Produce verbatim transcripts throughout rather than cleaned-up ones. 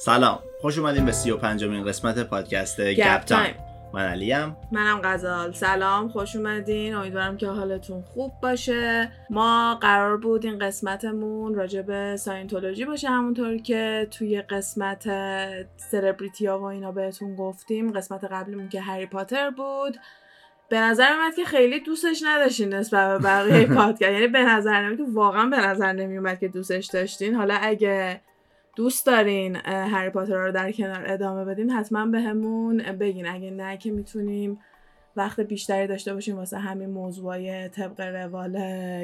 سلام، خوش اومدیم به سی و پنجمین قسمت پادکست گپ تایم. من علیم. منم غزال. سلام، خوش اومدین. امیدوارم که حالتون خوب باشه. ما قرار بود این قسمتمون راجع به ساینتولوژی باشه، همونطور که توی قسمت سلبریتی‌ها و اینا بهتون گفتیم. قسمت قبلیمون که هری پاتر بود، به نظر میاد که خیلی دوستش نداشتین نسبت به بقیه پادکست. یعنی به نظر نمیاد که واقعا به نظر نمیومد که دوستش داشتین. حالا اگه دوست دارین هری پاتر رو در کنار ادامه بدیم حتما به همون بگین، اگه نه که میتونیم وقت بیشتری داشته باشیم واسه همین موضوعای طبق روال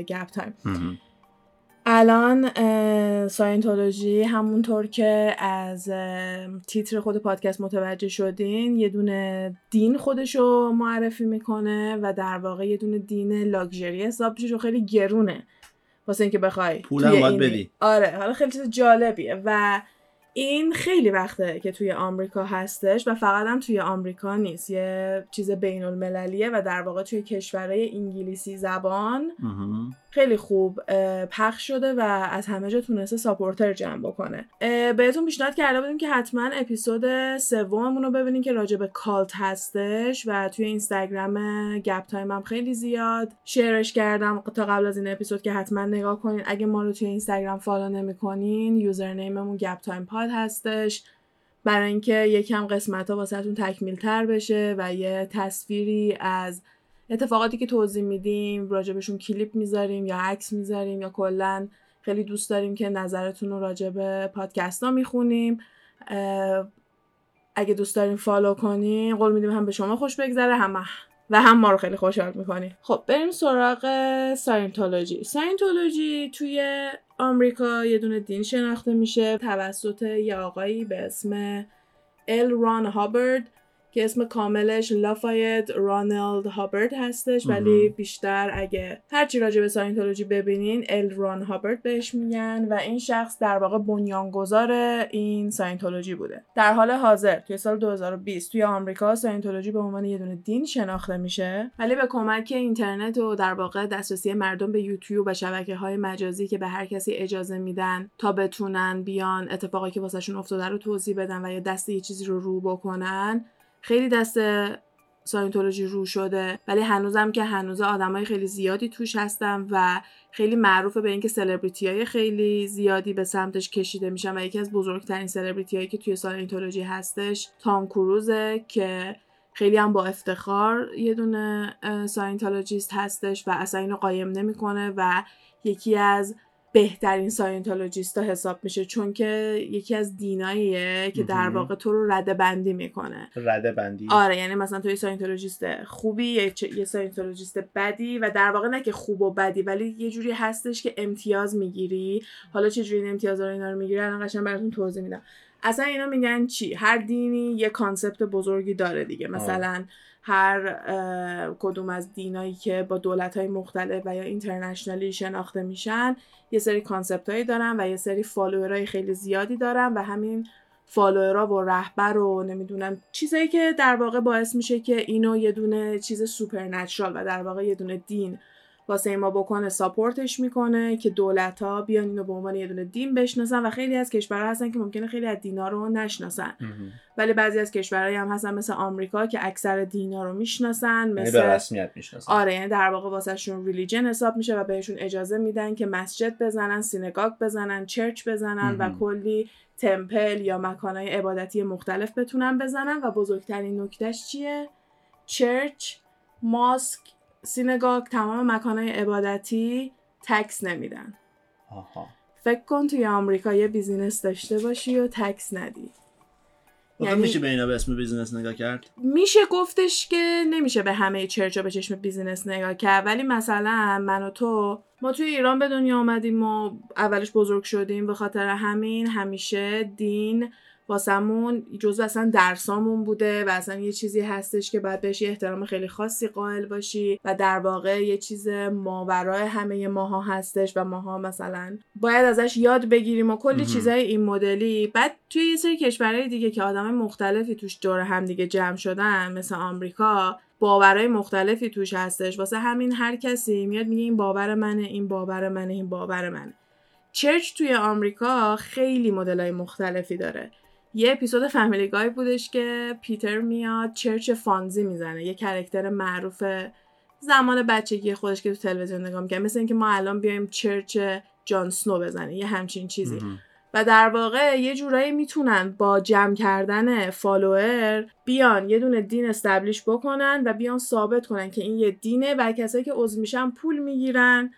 گپ تایم. الان ساینتولوژی همونطور که از تیتر خود پادکست متوجه شدین یه دونه دین خودشو معرفی میکنه و در واقع یه دونه دین لاکچری حساب میشه و خیلی گرونه واسه اینکه بخوای پولم باید بدی. آره، حالا خیلی چیز جالبیه و این خیلی وقته که توی آمریکا هستش و فقط هم توی آمریکا نیست، یه چیز بین المللیه و در واقع توی کشورهای انگلیسی زبان خیلی خوب پخش شده و از همه جا تونسته ساپورتر جمع بکنه. بهتون پیشنهاد کرده بودیم که حتما اپیزود سوممون رو ببینین که راجع به کالت هستش و توی اینستاگرام گپ تایم هم خیلی زیاد شیرش کردم تا قبل از این اپیزود که حتما نگاه کنین. اگه ما رو توی اینستاگرام فالو نمی‌کنین، یوزرنیممون گپ تایم پاد هستش، برای اینکه یکم قسمت‌ها واسهتون تکمیل‌تر بشه و یه تصویری از اتفاقاتی که توضیح میدیم راجبشون کلیپ میذاریم یا عکس میذاریم یا کلن خیلی دوست داریم که نظرتون رو راجب پادکست ها میخونیم. اگه دوست داریم فالو کنیم قول میدیم هم به شما خوش بگذره هم و هم ما رو خیلی خوشحال میکنیم. خب بریم سراغ ساینتولوژی. ساینتولوژی توی آمریکا یه دونه دین شناخته میشه توسط یه آقایی به اسم ال ران هابرد که اسم کاملش لافایت رانالد هابرد هستش، ولی بیشتر اگه هرچی راجع به ساینتولوژی ببینین ال ران هابرد بهش میگن و این شخص در واقع بنیانگذار این ساینتولوژی بوده. در حال حاضر توی سال دو هزار و بیست توی آمریکا ساینتولوژی به عنوان یه دونه دین شناخته میشه، ولی به کمک اینترنت و در واقع دسترسی مردم به یوتیوب و شبکه‌های مجازی که به هر کسی اجازه میدن تا بتونن بیان اتفاقی که واسهشون افتاده رو توضیح بدن و یا دست یه چیزی رو رو بکنن، خیلی دست ساینتولوژی رو شده، ولی هنوزم که هنوز آدمای خیلی زیادی توش هستن و خیلی معروفه به اینکه سلبریتی‌های خیلی زیادی به سمتش کشیده میشن و یکی از بزرگترین سلبریتی‌هایی که توی ساینتولوژی هستش تام کروزه که خیلی هم با افتخار یه دونه ساینتولوژیست هستش و اصلا اینو قایم نمی‌کنه و یکی از بهترین ساینتولوژیستا حساب میشه، چون که یکی از دیناییه که در واقع تو رو رده بندی میکنه. رده بندی؟ آره، یعنی مثلا تو یه ساینتولوژیست خوبی یه, چ... یه ساینتولوژیست بدی و در واقع نه که خوب و بدی، ولی یه جوری هستش که امتیاز میگیری. حالا چه جوری این امتیازا رو اینا رو میگیری الان قشنگ براتون توضیح میدم. اصلا اینا میگن چی؟ هر دینی یه کانسپت بزرگی داره دیگه. مثلا هر کدوم از دینایی که با دولت‌های مختلف و یا اینترنشنالی شناخته میشن یه سری کانسپت‌هایی دارن و یه سری فالوورای خیلی زیادی دارن و همین فالوورا و رهبر و نمیدونم چیزایی که در واقع باعث میشه که اینو یه دونه چیز سوپرنچرال و در واقع یه دونه دین واسه ما بکنه، ساپورتش میکنه که دولت‌ها بیان اینو به عنوان یه دونه دین بشناسن و خیلی از کشورها هستن که ممکنه خیلی از دینا رو نشناسن ولی بعضی از کشورهایی هم هستن مثل آمریکا که اکثر دینا رو میشناسن، مثل به رسمیت میشناسن. آره، یعنی در واقع واسهشون ریلیجن حساب میشه و بهشون اجازه میدن که مسجد بزنن، سینگاگ بزنن، چرچ بزنن و کلی تمپل یا مکان‌های عبادتی مختلف بتونن بزنن و بزرگترین نکتهش چیه؟ چرچ، ماسک، سینگاگ، تمام مکان‌های عبادتی تکس نمیدن. آها. فکر کن توی آمریکا یه بیزینس داشته باشی و تکس ندی. یعنی میشه به اینا به اسم بیزینس نگاه کرد؟ میشه گفتش که نمیشه به همه چرچا به چشم بیزینس نگاه کرد، ولی مثلا من و تو ما توی ایران به دنیا آمدیم و اولش بزرگ شدیم، به خاطر همین همیشه دین واسمون جزو اصلا درسامون بوده و اصلا یه چیزی هستش که باید بهش احترام خیلی خاصی قائل باشی و در واقع یه چیز ماورای همه ماها هستش و ماها مثلا باید ازش یاد بگیریم و کلی چیزای این مدلی. بعد توی یه سری کشورهای دیگه که آدمای مختلفی توش دور هم دیگه جمع شدن مثل آمریکا باورهای مختلفی توش هستش، واسه همین هر کسی میاد میگه این باور منه، این باور منه، این باور منه. چرچ توی آمریکا خیلی مدلای مختلفی داره. یه اپیزود فامیلی گای بودش که پیتر میاد چرچ فانزی میزنه، یه کاراکتر معروف زمان بچگی خودش که تو تلویزیون نگاه می‌کنه، مثل اینکه ما الان بیایم چرچ جان سنو بزنیم، یه همچین چیزی. و در واقع یه جورایی میتونن با جمع کردن فالوور بیان یه دونه دین استبلیش بکنن و بیان ثابت کنن که این یه دینه و کسایی که عضو میشن پول میگیرن،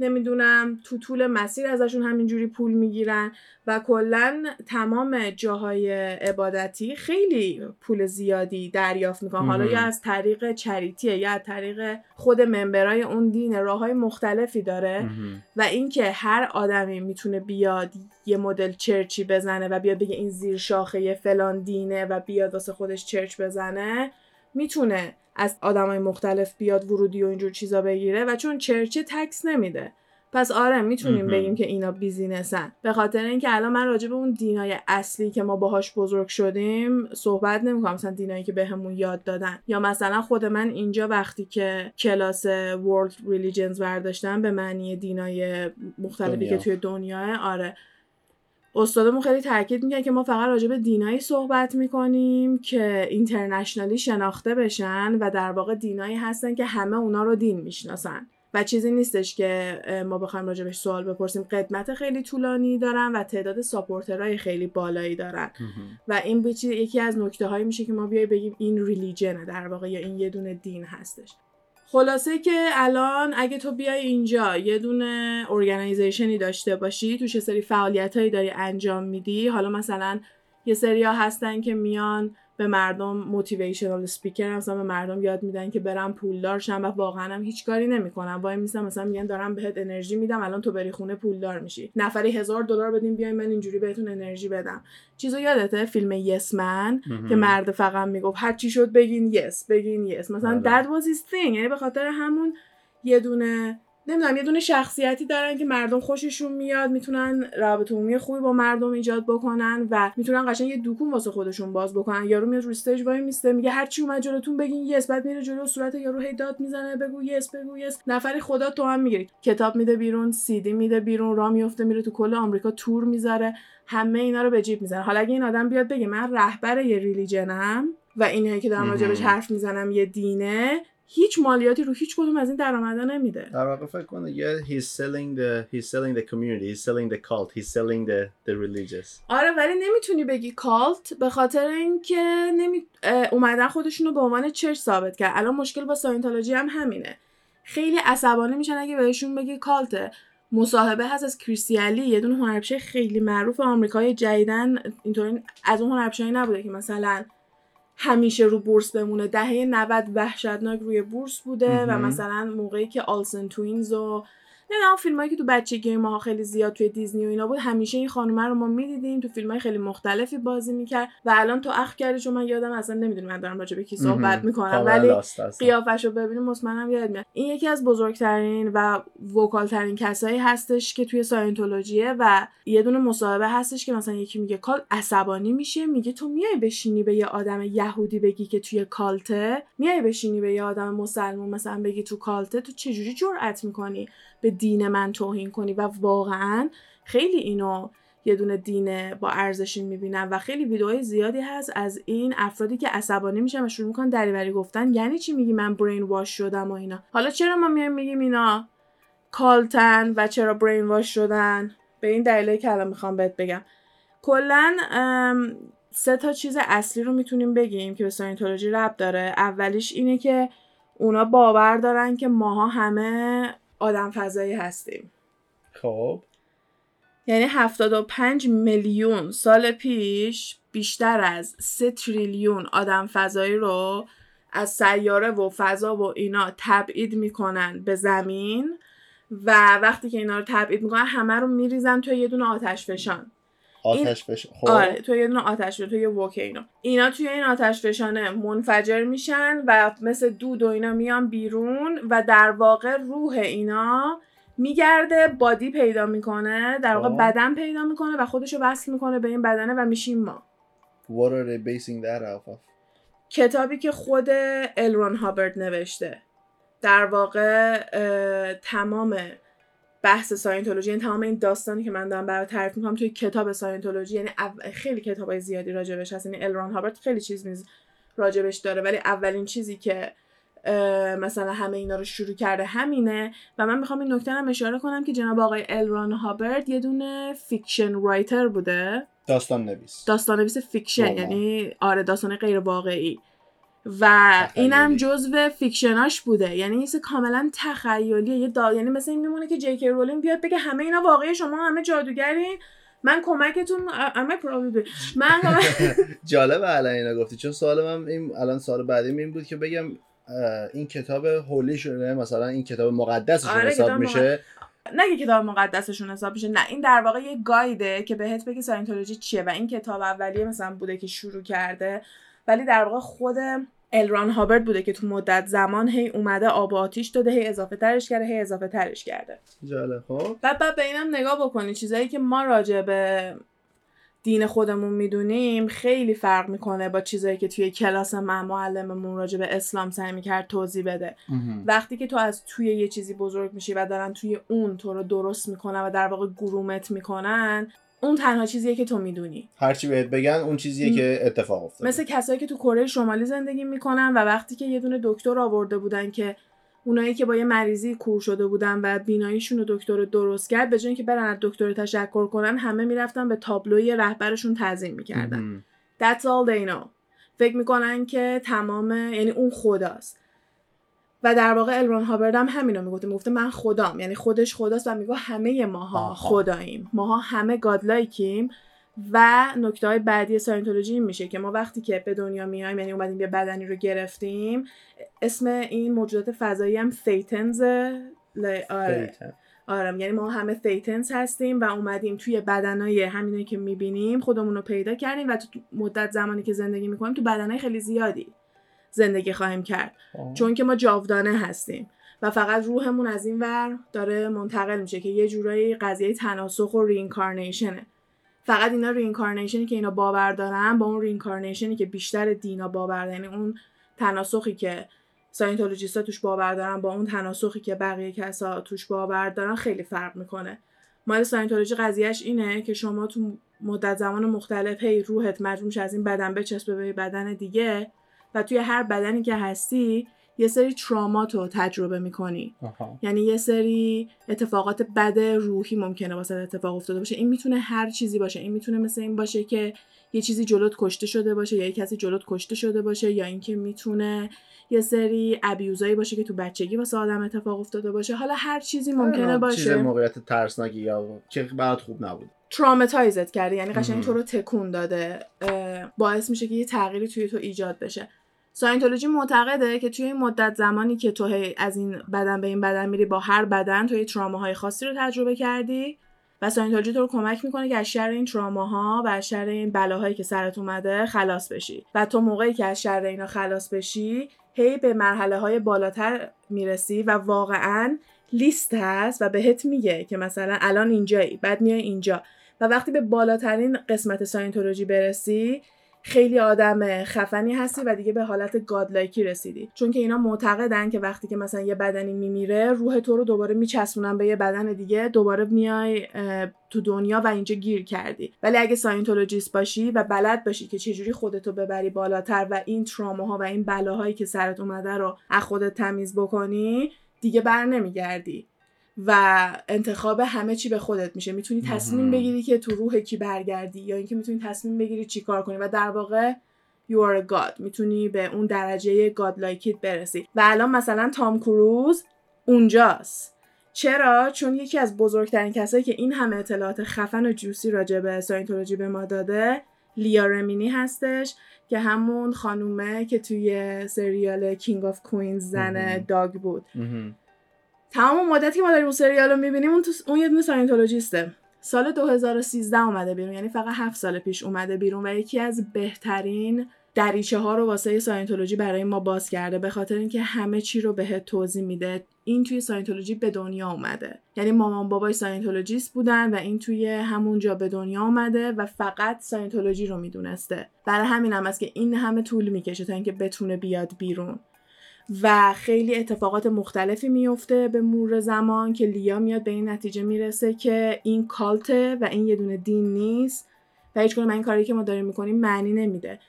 نمیدونم تو طول مسیر ازشون همینجوری پول میگیرن و کلن تمام جاهای عبادتی خیلی پول زیادی دریافت میکنن. حالا یا از طریق چریتیه یا از طریق خود ممبرای اون دینه، راههای مختلفی داره. مم. و اینکه هر آدمی میتونه بیاد یه مدل چرچی بزنه و بیاد بگه این زیر شاخه فلان دینه و بیاد واسه خودش چرچ بزنه، میتونه از آدمای مختلف بیاد ورودی و اینجور چیزا بگیره و چون چرچه تکس نمیده پس آره میتونیم بگیم که اینا بیزینسن. به خاطر اینکه الان من راجع به اون دینای اصلی که ما باهاش بزرگ شدیم صحبت نمیکنم، مثلا دینایی که بهمون یاد دادن یا مثلا خود من اینجا وقتی که کلاس World Religions برداشتم به معنی دینای مختلفی دنیا. که توی دنیاه، آره استادمون خیلی تاکید میکنه که ما فقط راجع به دینایی صحبت میکنیم که اینترنشنالی شناخته بشن و در واقع دینایی هستن که همه اونا رو دین میشناسن و چیزی نیستش که ما بخوایم راجع بهش سوال بپرسیم. قدمت خیلی طولانی دارن و تعداد ساپورترای خیلی بالایی دارن و این بیچی یکی از نکته‌هایی میشه که ما بیای بگیم این ریلیجنه در واقع، یا این یه دونه دین هستش. خلاصه که الان اگه تو بیای اینجا یه دونه ارگانایزیشنی داشته باشی، توش یه سری فعالیتایی داری انجام میدی، حالا مثلا یه سریا هستن که میان به مردم موتیویشنال اسپیکر، مثلا به مردم یاد میدن که برن پولدار شن و واقعا هم هیچ کاری نمیکنن، وای میسن مثلا میگن دارم بهت انرژی میدم الان تو بری خونه پولدار میشی، نفری هزار دلار بدین بیاین من اینجوری بهتون انرژی بدم. چیزو یادته فیلم یس من که مرد فقط میگفت هر چی شد بگین یس بگین یس، مثلا that was his thing، یعنی به خاطر همون یه دونه نمیدونم یه دونه شخصیتی دارن که مردم خوششون میاد، میتونن رابطه عمومی خوبی با مردم ایجاد بکنن و میتونن قشنگ یه دوکون واسه خودشون باز بکنن. یارو میاد رو استیج وای میسته میگه هر چی اومد جلوتون بگین یس، بعد میره جلو صورت یارو هی داد میزنه بگو یس بگو یس، نفری خدا تو هم میگیری، کتاب میده بیرون، سیدی میده بیرون، راه میفته میره تو کل آمریکا تور میذاره، همه اینا رو به جیب میزنه. حالا اگه این آدم بیاد بگه من رهبر یه ریلیجنم و اینایی که دارم راجع بهش حرف میزنم یه دینه، هیچ مالیاتی رو هیچ کدوم از این درآمدا نمیده. در واقع فکر کنه یه yeah, he's selling the he's selling the community, he's selling the cult, he's selling the the religious. آره ولی نمیتونی بگی کالت به خاطر اینکه نمی اومدن خودشونو به عنوان چرچ ثابت کرد. الان مشکل با ساینتولوژی هم همینه. خیلی عصبانی میشن اگه بهشون بگی کالته. مصاحبه هست از کریستیالی، یه دونه هنرپیشه خیلی معروف آمریکایی جدیدن، اینطوری از اون هنرپیشه‌ای نبوده که مثلا همیشه رو بورس بمونه، دهه نود وحشتناک روی بورس بوده و مثلا موقعی که آلسن توینز و نمیدونم فیلمایی که تو بچگی ما خیلی زیاد توی دیزنی و اینا بود، همیشه این خانومه رو ما میدیدیم تو فیلمای خیلی مختلفی بازی میکرد و الان تو اخ کرده چون من یادم اصلا نمیدونم من دارم راجع به کی صحبت میکنم، ولی قیافش رو ببینیم مطمئنم یاد میاد. این یکی از بزرگترین و وکالترین کسایی هستش که توی ساینتولوژیه و یه دونه مصاحبه هستش که مثلا یکی میگه کال، عصبانی میشه میگه تو میای بشینی به یه آدم یهودی بگی که توی کالته، میای بشینی به یه آدم مسلمان مثلا بگی تو کالته، تو چجوری جرأت میکنی به دین من توهین کنی؟ و واقعا خیلی اینو یه دونه دین با ارزشین میبینم و خیلی ویدئوهای زیادی هست از این افرادی که عصبانی میشن و شروع میکنن دریوری گفتن، یعنی چی میگی من برین واش شدم و اینا. حالا چرا ما میایم میگیم اینا کالتن و چرا برین واش شدن؟ به این دلیلی که الان میخوام بهت بگم. کلا سه تا چیز اصلی رو میتونیم بگیم که به ساینتولوژی ربط داره. اولیش اینه که اونا باور دارن که ماها همه آدم فضایی هستیم. خب یعنی هفتاد و پنج میلیون سال پیش بیشتر از سه تریلیون آدم فضایی رو از سیاره و فضا و اینا تبعید میکنن به زمین و وقتی که اینا رو تبعید میکنن همه رو میریزن توی یه دونه آتش فشان. آتش فشان خب آره توی یه دونه آتش فشان، توی یه وولکانو. اینا توی این آتش فشانه منفجر میشن و مثل دود و اینا میان بیرون و در واقع روح اینا میگرده بادی پیدا میکنه، در واقع بدن پیدا میکنه و خودشو وصل میکنه به این بدنه و میشیم ما. What are they basing that off of؟ کتابی که خود الرون هابرد نوشته. در واقع تمام بحث ساینتولوژی، یعنی تمام این داستانی که من دارم برای تعریف میکنم توی کتاب ساینتولوژی، یعنی خیلی کتابای زیادی راجبش هست، یعنی ال ران هابرد خیلی چیز میز راجبش داره، ولی اولین چیزی که مثلا همه اینا رو شروع کرده همینه. و من میخوام این نکته رو اشاره کنم که جناب آقای ال ران هابرد یه دونه فیکشن رایتر بوده، داستان نویس، داستان نویس فیکشن ماما. یعنی آره داستان غیر واقعی و اینم جزو فیکشناش بوده، یعنی این کاملا تخیلیه. یه دا... یعنی مثلا این میمونه که جی کی رولینگ بیاد بگه همه اینا واقعی، شما همه جادوگرین، من کمکتون همه پرابیبل من جالبه الان اینا گفتی، چون سوالم این الان سال بعدیم این بود که بگم این کتاب هولی شونه، مثلا این کتاب مقدسشون آره حساب میشه مقد... نه که کتاب مقدسشون حساب میشه، نه این در واقع یه گایده که بهت بگه ساینتولوژی چیه و این کتاب اولیه مثلا بوده که شروع کرده، ولی در واقع خود ال ران هابرد بوده که تو مدت زمان هی اومده آب و آتیش داده، هی اضافه ترش کرده هی اضافه ترش کرده. جالب. خب بعد بعد به اینم نگاه بکنی، چیزایی که ما راجع به دین خودمون میدونیم خیلی فرق میکنه با چیزایی که توی کلاس ما معلممون راجع به اسلام سعی میکرد توضیح بده. وقتی که تو از توی یه چیزی بزرگ میشی و دارن توی اون تو رو درست میکنن و در واقع گرومت میکنن، اون تنها چیزیه که تو میدونی، هرچی بهت بگن اون چیزیه م... که اتفاق افتاده. مثل کسایی که تو کره شمالی زندگی میکنن و وقتی که یه دونه دکتر آورده بودن که اونایی که با یه مریضی کور شده بودن و بیناییشون رو دکتر درست کرد، به جای اینکه برن از دکتر تشکر کنن همه میرفتن به تابلوی رهبرشون تعظیم میکردن. That's all they know. فکر میکنن که تمام یعنی اون خداست. و در واقع ال ران هابرد هم همینو میگفت، میگفت من خدام، یعنی خودش خداست و میگه همه ماها خداییم، ماها همه گادلایکیم. و نکته های بعدی ساینتولوژی میشه که ما وقتی که به دنیا میایم، یعنی اومدیم یه بدنی رو گرفتیم، اسم این موجودات فضایی هم ثیتنز، آره آره یعنی ما همه ثیتنز هستیم و اومدیم توی بدنای همینایی که میبینیم خودمون رو پیدا کردیم و تو مدت زمانی که زندگی میکنیم تو بدنای خیلی زیادی زندگی خواهیم کرد. آه. چون که ما جاودانه هستیم و فقط روحمون از این ور داره منتقل میشه که یه جورایی قضیه تناسخ و رینکارنیشنه. فقط اینا رینکارنیشنی که اینا باور دارن با اون رینکارنیشنی که بیشتر دینا باور دارن، یعنی اون تناسخی که ساینتولوژیستا توش باور دارن با اون تناسخی که بقیه کسا توش باور دارن خیلی فرق میکنه. مال ساینتولوژی قضیهش اینه که شما تو مدت زمان مختلف هی روحت مجبور میشه از این بدن بچسبه به بدن دیگه و توی هر بدنی که هستی یه سری تراماتو تجربه میکنی. آها. یعنی یه سری اتفاقات بد روحی ممکنه واسه اتفاق افتاده باشه. این میتونه هر چیزی باشه، این میتونه مثل این باشه که یه چیزی جلوت کشته شده باشه یا یه کسی جلوت کشته شده باشه، یا اینکه میتونه یه سری ابیوزایی باشه که تو بچگی واسه آدم اتفاق افتاده باشه. حالا هر چیزی ممکنه باشه، چیز موقعیت ترسناکی یا که برات خوب نبود تراماتایزت کرده، یعنی قشنگ تو رو تکون داده، باعث میشه که یه تغییری توی تو ایجاد بشه. ساینتولوژی معتقده که توی این مدت زمانی که تو از این بدن به این بدن میری با هر بدن تو یه تراماهای خاصی رو تجربه کردی و ساینتولوژی تو رو کمک میکنه که از شر این تراماها و از شر این بلاهایی که سرت اومده خلاص بشی و تو موقعی که از شر اینا خلاص بشی هی به مرحله های بالاتر میرسی و واقعاً لیست هست و بهت میگه که مثلا الان اینجایی، بعد میای اینجا. و وقتی به بالاترین قسمت ساینتولوژی برسی خیلی آدم خفنی هستی و دیگه به حالت گادلایکی رسیدی، چون که اینا معتقدن که وقتی که مثلا یه بدنی میمیره روح تو رو دوباره میچسبونن به یه بدن دیگه، دوباره میای تو دنیا و اینجا گیر کردی. ولی اگه ساینتولوژیست باشی و بلد باشی که چجوری خودتو ببری بالاتر و این تراماها و این بلاهایی که سرت اومده رو از خودت تمیز بکنی، دیگه بر نمیگردی و انتخاب همه چی به خودت میشه. میتونی تصمیم بگیری که تو روح کی برگردی یا اینکه میتونی تصمیم بگیری چی کار کنی و در واقع you are a god، میتونی به اون درجه گادلایکیت برسی. و الان مثلا تام کروز اونجاست. چرا؟ چون یکی از بزرگترین کسایی که این همه اطلاعات خفن و جوسی راجع به ساینتولوژی به ما داده لیا رمینی هستش که همون خانومه که توی سریال کینگ آف کوینز زن داگ بود. تمام مدتی که ما داریم اون سریال رو میبینیم اون, اون یه دونه ساینتولوژیسته. سال دو هزار و سیزده اومده بیرون، یعنی فقط هفت سال پیش اومده بیرون و یکی از بهترین دریچه ها رو واسه ساینتولوژی برای ما باز کرده، به خاطر اینکه همه چی رو بهت توضیح میده. این توی ساینتولوژی به دنیا اومده، یعنی مامان بابای ساینتولوژیست بودن و این توی همونجا به دنیا اومده و فقط ساینتولوژی رو میدونسته. برای همین هم است که این همه طول میکشه تا اینکه بتونه بیاد بیرون. و خیلی اتفاقات مختلفی میفته به مرور زمان که لیا میاد به این نتیجه میرسه که این کالته و این یه دونه دین نیست و هیچ کنون این کاری که ما داریم میکنیم معنی نمیده.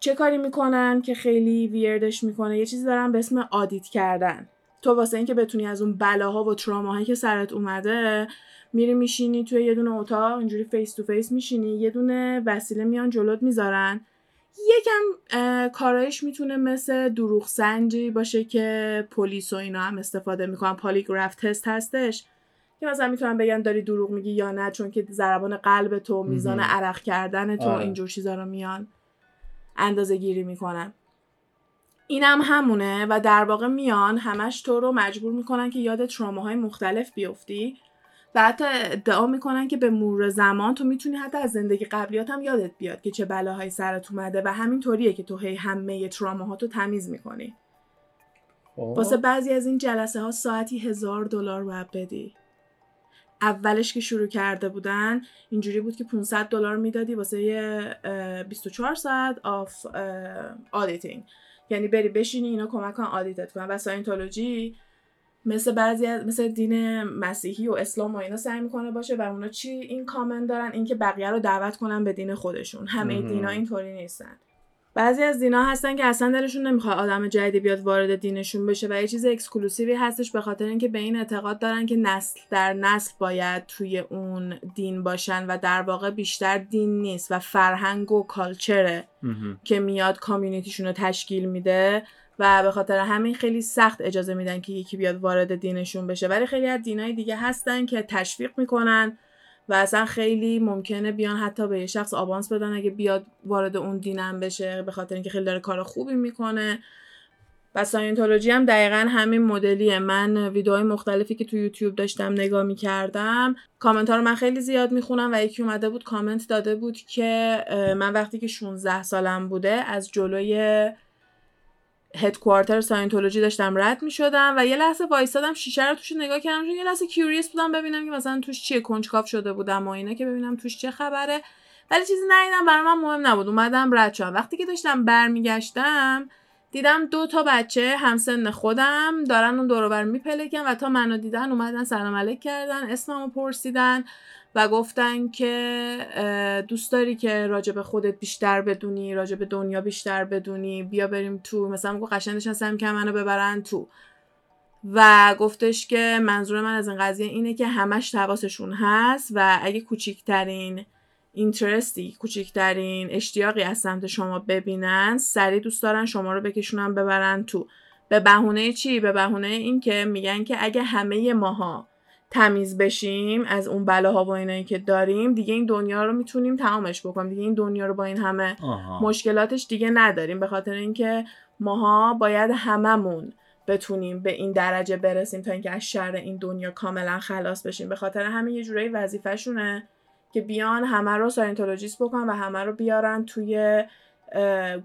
چه کاری میکنن که خیلی ویردش میکنه؟ یه چیزی دارن به اسم آدیت کردن. تو واسه این که بتونی از اون بلاها و تراماهایی که سرت اومده میری میشینی توی یه دونه اتاق، اینجوری فیس تو فیس میشینی، یه دونه وسیله میان جلوت میذارن. یکم کارایش میتونه مثل دروغ سنجی باشه که پلیس و اینا هم استفاده میکنن، پالیگراف تست هستش که مثلا میتونن بگن داری دروغ میگی یا نه، چون که ضربان قلب تو، میزان عرق کردن تو، اینجور چیزا رو میان اندازه گیری میکنن. اینم هم همونه و در واقع میان همش تو رو مجبور میکنن که یاد تروماهای مختلف بیفتی و حتی ادعا میکنن که به مرور زمان تو میتونی حتی از زندگی قبلیات هم یادت بیاد که چه بلاهای سرت اومده و همین طوریه که تو هی همه تروماهاتو تمیز میکنی. واسه بعضی از این جلسه ها ساعتی هزار دلار باید بدی. اولش که شروع کرده بودن اینجوری بود که پانصد دلار میدادی واسه بیست و چهار ساعت آف آدیتینگ، یعنی بری بشینی اینا کمک کن آدیتت کنن. و ساینتولوژی مثل بعضی از مثل دین مسیحی و اسلام و اینا سعی میکنه باشه و اونا چی این کامن دارن؟ اینکه بقیه رو دعوت کنن به دین خودشون. همه دینا اینطوری نیستن. بعضی از دینا هستن که اصلا دلشون نمیخواد آدم جدیدی بیاد وارد دینشون بشه و یه چیز اکسکلوسیوی هستش به خاطر اینکه به این اعتقاد دارن که نسل در نسل باید توی اون دین باشن و در واقع بیشتر دین نیست و فرهنگ و کالچره که میاد کامیونیتیشون رو تشکیل میده و به خاطر همین خیلی سخت اجازه میدن که یکی بیاد وارد دینشون بشه. ولی خیلی از دینای دیگه هستن که تشویق میکنن و اصلا خیلی ممکنه بیان حتی به یه شخص آوانس بدن اگه بیاد وارد اون دینم بشه به خاطر اینکه خیلی داره کار خوبی میکنه. و ساینتولوژی هم دقیقاً همین مدلیه. من ویدیوهای مختلفی که تو یوتیوب داشتم نگاه میکردم، کامنت ها رو من خیلی زیاد میخونم و یکی اومده بود کامنت داده بود که من وقتی که شانزده سالم بوده از جلوی هدکوارتر ساینتولوژی داشتم رد می‌شدم و یه لحظه وایسادم شیشه رو توش نگاه کردم، یه لحظه کیوریوس بودم ببینم که مثلا توش چیه، کنجکاو شده بودم و اینا که ببینم توش چه خبره، ولی چیزی ندیدم، برای من مهم نبود، اومدم رد شدم. وقتی که داشتم برمیگشتم دیدم دو تا بچه همسن خودم دارن اون دور و بر میپلکن و تا منو دیدن اومدن سلام علیک کردن، اسممو پرسیدن و گفتن که دوست داری که راجب خودت بیشتر بدونی، راجب دنیا بیشتر بدونی، بیا بریم تو. مثلا میگه قشنگش هستم که منو ببرن تو و گفتش که منظور من از این قضیه اینه که همش حواسشون هست و اگه کوچیکترین اینترستی، کوچیکترین اشتیاقی از سمت شما ببینن، سریع دوست دارن شما رو بکشونن ببرن تو. به بهونه چی؟ به بهونه این که میگن که اگه همه ماها تمیز بشیم از اون بلاها و اینایی که داریم، دیگه این دنیا رو میتونیم تمامش بکنیم، دیگه این دنیا رو با این همه آها. مشکلاتش دیگه نداریم، به خاطر اینکه ماها باید هممون بتونیم به این درجه برسیم تا اینکه از شر این دنیا کاملا خلاص بشیم. به خاطر همین یه جورایی وظیفه‌شونه که بیان همه رو ساینتولوژیست بکنن و همه رو بیارن توی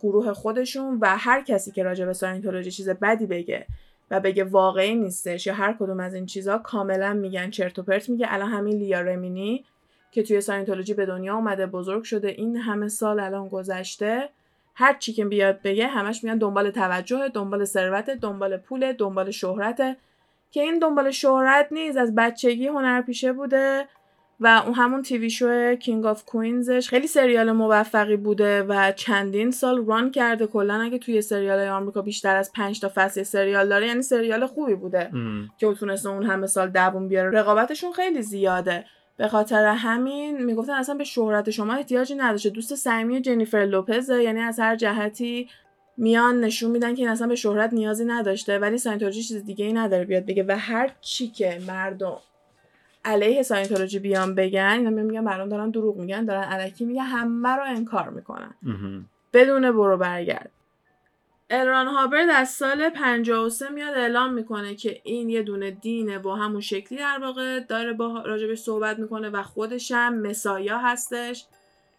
گروه خودشون و هر کسی که راجع به ساینتولوژی چیز بدی بگه و بگه واقعی نیستش یا هر کدوم از این چیزها، کاملا میگن چرت و پرت میگه. الان همین لیا رمینی که توی ساینتولوژی به دنیا اومده، بزرگ شده، این همه سال الان گذشته، هر چی که بیاد بگه همش میگن دنبال توجه، دنبال ثروت، دنبال پول، دنبال شهرت، که این دنبال شهرت نیست، از بچگی هنرپیشه بوده و اون همون تیوی شو کینگ آف کوینزش خیلی سریال موفقی بوده و چندین سال ران کرده. کلا اگه توی سریال‌های آمریکا بیشتر از پنج تا فصل سریال داره، یعنی سریال خوبی بوده ام. که تونسته اون همه سال دووم بیاره. رقابتشون خیلی زیاده، به خاطر همین میگفتن اصلا به شهرت شما احتیاجی نداره. دوست صمیمی جنیفر لوپز، یعنی از هر جهتی میان نشون میدن که این اصلا به شهرت نیازی نداشته، ولی ساینتولوژی چیز دیگه‌ای نداره بیاد بگه و هر چی که مردم علیه ساینتولوژی بیان بگن، اینا میگن مردم دارن دروغ میگن، دارن الکی میگن، همه رو انکار میکنن بدون برو برگرد. ران هابرد از سال پنجاه و سه میاد اعلام میکنه که این یه دونه دینه با همون شکلی در واقع داره با راجبش صحبت میکنه و خودش هم مسایا هستش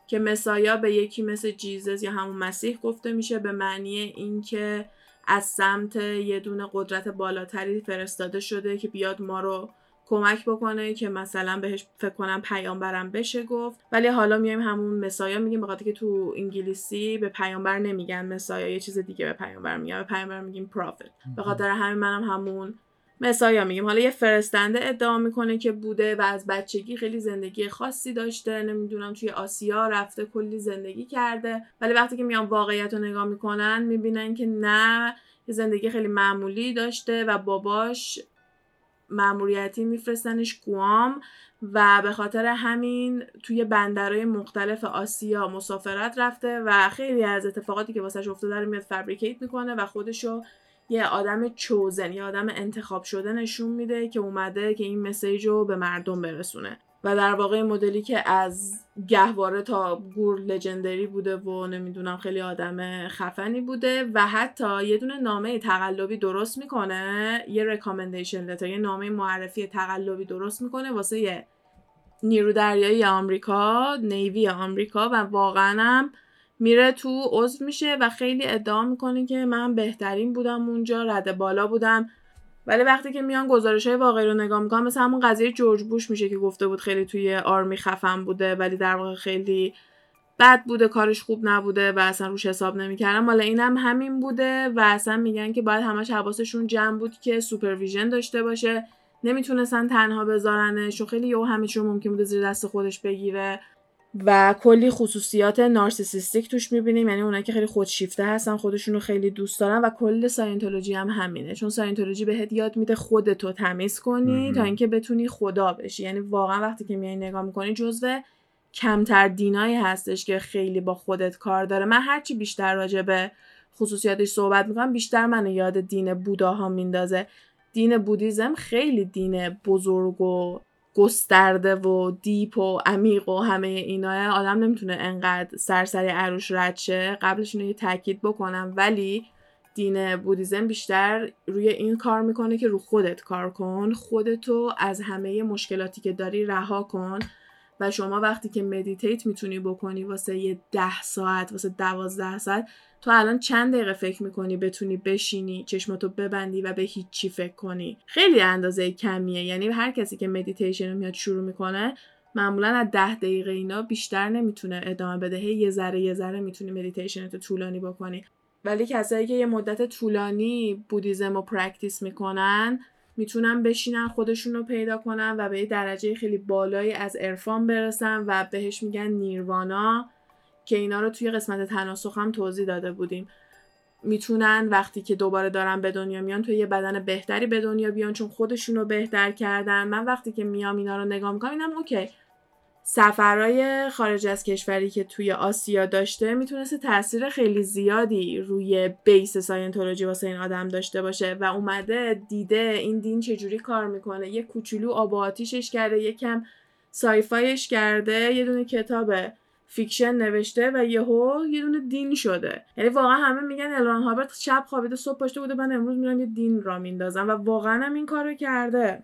که مسایا به یکی مثل جیزس یا همون مسیح گفته میشه به معنی این که از سمت یه دونه قدرت بالاتری فرستاده شده که بیاد ما رو کمک بکنه که مثلا بهش فکر کنم پیامبرم بشه گفت، ولی حالا میایم همون مسایا میگیم، به خاطر که تو انگلیسی به پیامبر نمیگن مسایا، یه چیز دیگه به پیامبر میگن، به پیامبر میگیم پروفت. به خاطر همین منم هم همون مسایا میگیم. حالا یه فرستنده ادعا میکنه که بوده و از بچگی خیلی زندگی خاصی داشته، نمیدونم توی آسیا رفته کلی زندگی کرده، ولی وقتی که میان واقعیتو نگاه میکنن میبینن که نه، یه زندگی خیلی معمولی داشته و باباش ماموریتی میفرستنش گوام و به خاطر همین توی بندرهای مختلف آسیا مسافرت رفته و خیلی از اتفاقاتی که واسش افتاده رو میاد فبریکیت میکنه و خودشو یه آدم چوزن، یه آدم انتخاب شده نشون میده که اومده که این مسیج رو به مردم برسونه و در واقع مدلی که از گهواره تا گور لژندری بوده و نمیدونم خیلی آدم خفنی بوده و حتی یه دونه نامه تقلبی درست میکنه، یه رکامندیشن لتر، یه نامه معرفی تقلبی درست میکنه واسه یه نیرو دریایی آمریکا، نیوی آمریکا، و واقعا هم میره تو عضو میشه و خیلی ادعا میکنه که من بهترین بودم اونجا، رد بالا بودم، ولی وقتی که میان گزارش‌های واقعی رو نگاه می‌کنم مثلا همون قضیه جورج بوش میشه که گفته بود خیلی توی آرمی خفن بوده ولی در واقع خیلی بد بوده، کارش خوب نبوده و اصلا روش حساب نمی‌کردن. حالا اینم هم همین بوده و اصلا میگن که باید همش حواسشون جمع بود که سوپرویژن داشته باشه، نمیتونستن تنها بذارنش و خیلی یهو همه چی رو ممکن بوده زیر دست خودش بگیره و کلی خصوصیات نارسیسیستیک توش میبینیم، یعنی اونایی که خیلی خودشیفته هستن خودشونو خیلی دوست دارن. و کل ساینتولوژی هم همینه، چون ساینتولوژی بهت یاد میده خودتو تمیز کنی تا اینکه بتونی خدا بشی، یعنی واقعا وقتی که میای نگاه میکنی جزو کمتر دینایی هستش که خیلی با خودت کار داره. من هرچی بیشتر راجع به خصوصیاتش صحبت میکنم بیشتر منو یاد دین بوداها میندازه. دین بودیزم خیلی دین بزرگ و گسترده و دیپ و عمیق و همه ایناه، آدم نمیتونه انقدر سرسری عروش رد شه. قبلش اینو یه تاکید بکنم، ولی دین بودیزم بیشتر روی این کار میکنه که رو خودت کار کن، خودتو از همه مشکلاتی که داری رها کن و شما وقتی که مدیتیت میتونی بکنی واسه یه ده ساعت، واسه دوازده ساعت، تو الان چند دقیقه فکر میکنی بتونی بشینی چشماتو ببندی و به هیچی فکر کنی؟ خیلی اندازه کمیه، یعنی هر کسی که مدیتیشن رو میاد شروع میکنه معمولا از ده دقیقه اینا بیشتر نمیتونه ادامه بده، هی یه ذره یه ذره میتونی مدیتیشنتو طولانی بکنی. ولی کسایی که یه مدت طولانی بودیزم رو پرکتیس میکنن میتونن بشینن خودشون رو پیدا کنن و به یه درجه خیلی بالایی از عرفان برسن و بهش میگن نیروانا، که اینا رو توی قسمت تناسخ هم توضیح داده بودیم. میتونن وقتی که دوباره دارن به دنیا میان توی یه بدن بهتری به دنیا بیان چون خودشون رو بهتر کردن. من وقتی که میام اینا رو نگاه میکنم اینم اوکی، سفرهای خارج از کشوری که توی آسیا داشته میتونسته تأثیر خیلی زیادی روی بیس ساینتولوژی واسه این آدم داشته باشه و اومده دیده این دین چجوری کار میکنه، یه کوچولو آب و آتیشش کرده، یکم سایفایش کرده، یه دونه کتاب فیکشن نوشته و یهو یه دونه دین شده. یعنی واقعا همه میگن الان هابرت شب خوابیده صبح پاشته بوده من امروز میرم یه دین را میندازم، و واقعا هم این کارو کرده.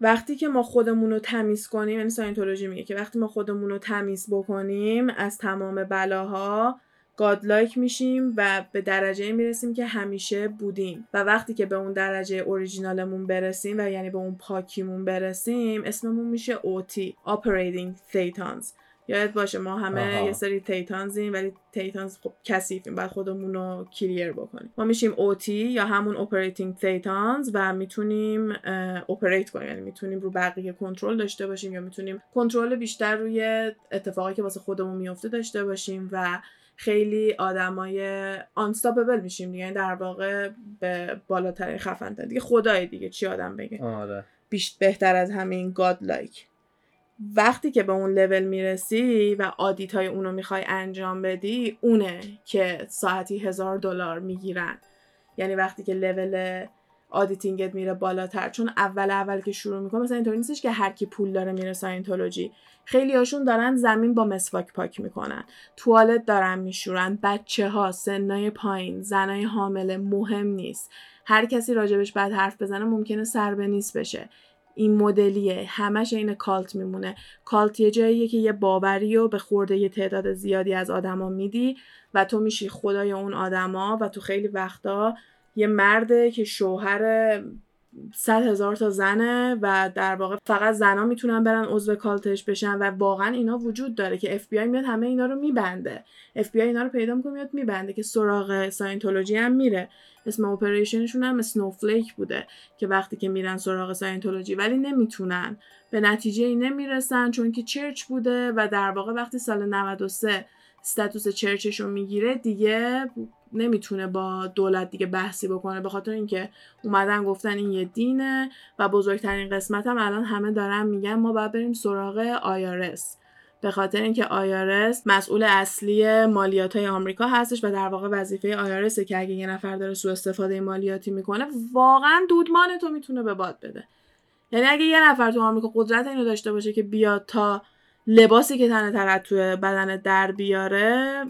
وقتی که ما خودمون رو تمیز کنیم، یعنی ساینتولوژی میگه که وقتی ما خودمون رو تمیز بکنیم از تمام بلاها، گادلایک میشیم و به درجه میرسیم که همیشه بودیم، و وقتی که به اون درجه اوریجینالمون برسیم و یعنی به اون پاکیمون برسیم اسممون میشه او تی، Operating Thetans. یادت باشه ما همه آها. یه سری تیتانزیم، ولی تیتانز خب کثیفیم، باید خودمون رو کلیر بکنیم. ما میشیم او تی یا همون Operating Thetans و میتونیم اپریت کنیم، یعنی میتونیم رو بقیه کنترل داشته باشیم یا میتونیم کنترل بیشتر روی اتفاقی که واسه خودمون میفته داشته باشیم و خیلی آدمای unstoppable میشیم دیگه، یعنی در واقع به بالاترین خفن‌تر دیگه، خدای دیگه، چی آدم بگه، آره بیش بهتر از همین گادلایک. وقتی که به اون لول میرسی و آدیتای اونو میخوای انجام بدی، اونه که ساعتی هزار دلار میگیرن، یعنی وقتی که لول آدیتینگت میره بالاتر، چون اول اول که شروع میکنه مثلا اینطوری نیستش که هر کی پول داره میره ساینتولوژی، خیلی هاشون دارن زمین با مسواک پاک میکنن، توالت دارن میشورن، بچه ها، سنای پایین، زنای حامله، مهم نیست، هر کسی راجبش بعد حرف بزنه ممکنه سر به نیست بشه. این مدلیه، همش این کالت میمونه. کالت یه جاییه که یه باوری رو به خورده یه تعداد زیادی از آدما میدی و تو میشی خدای اون آدما، و تو خیلی وقتا یه مرده که شوهر صد هزار تا زنه و در واقع فقط زنا میتونن برن عضو کالتش بشن و واقعا اینا وجود داره که اف بی آی میاد همه اینا رو میبنده. اف بی آی اینا رو پیدا میکنه میاد میبنده که سراغ ساینتولوژی هم میره. اسم اپریشنشون هم اسنوفلیک بوده که وقتی که میرن سراغ ساینتولوژی ولی نمیتونن به نتیجه ای نمیرسن چون که چرچ بوده و در واقع وقتی سال نود و سه استاتوس چرچش رو میگیره دیگه نمیتونه با دولت دیگه بحثی بکنه به خاطر اینکه اومدن گفتن این یه دینه و بزرگترین قسمت هم الان همه دارن میگن ما باید بریم سراغ آیارس به خاطر اینکه آیارس مسئول اصلی مالیات‌های آمریکا هستش و در واقع وظیفه آیارسه که اگه یه نفر داره سوء استفاده مالیاتی میکنه واقعا دودمان تو میتونه به باد بده. یعنی اگه یه نفر تو آمریکا قدرت اینو داشته باشه که بیاد تا لباسی که تنه ترت تو بدن در بیاره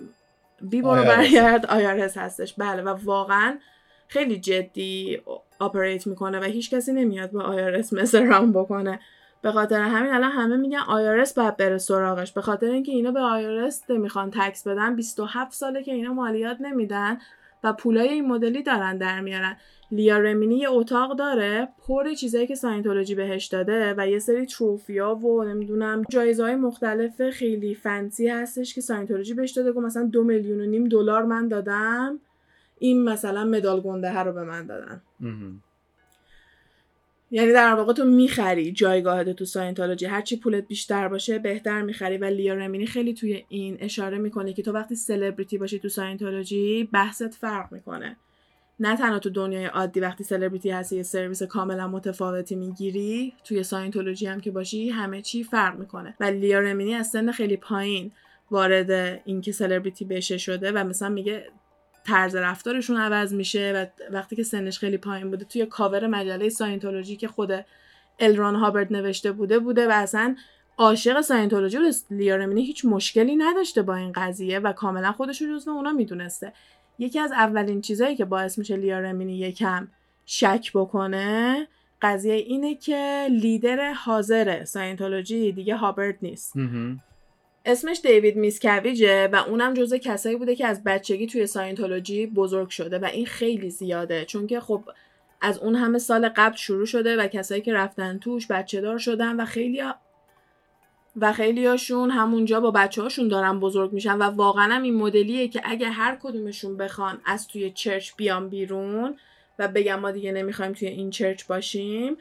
بی برو برگرد آیارس هستش. بله و واقعا خیلی جدی اپریت میکنه و هیچ کسی نمیاد با آیارس مثل رام بکنه. به خاطر همین الان همه میگن آیارس باید بره سراغش به خاطر اینکه اینا به آیارس نمیخوان تکس بدن. بیست و هفت ساله که اینا مالیات نمیدن و پولای این مدلی دارن در میارن. لیا رمینی یه اتاق داره پر چیزایی که ساینتولوژی بهش داده و یه سری تروفیا و نمیدونم جایزهای مختلف خیلی فنسی هستش که ساینتولوژی بهش داده که مثلا دو میلیون و نیم دلار من دادم این مثلا مدال گنده رو به من دادن. یعنی در واقع تو میخری جایگاهت تو ساینتولوژی هرچی پولت بیشتر باشه بهتر میخری و لیا رمینی خیلی توی این اشاره میکنه که تو وقتی سلبریتی باشی تو ساینتولوژی بحثت فرق میکنه. نه تنها تو دنیای عادی وقتی سلبریتی هستی یه سرویس کاملا متفاوتی میگیری توی ساینتولوژی هم که باشی همه چی فرق میکنه. و لیا رمینی از سن خیلی پایین وارد این که سلبریتی بشه شده و مثلا میگه طرز رفتارشون عوض میشه و وقتی که سنش خیلی پایین بوده توی کاور مجله ساینتولوژی که خود ال ران هابرد نوشته بوده بوده و اصلا عاشق ساینتولوژی بود. لیا رمینی هیچ مشکلی نداشته با این قضیه و کاملا خودش رو جزو اونا میدونسته. یکی از اولین چیزایی که باعث میشه لیا رمینی یکم شک بکنه قضیه اینه که لیدر حاضر ساینتولوژی دیگه هابرد نیست. اسمش دیوید میسکویجه و اونم جزو کسایی بوده که از بچگی توی ساینتولوژی بزرگ شده و این خیلی زیاده چون که خب از اون همه سال قبل شروع شده و کسایی که رفتن توش بچه دار شدن و خیلی و خیلیاشون همونجا با بچه‌هاشون دارن بزرگ میشن و واقعا هم این مدلیه که اگه هر کدومشون بخوان از توی چرچ بیان بیرون و بگم ما دیگه نمیخوایم توی این چرچ باشیم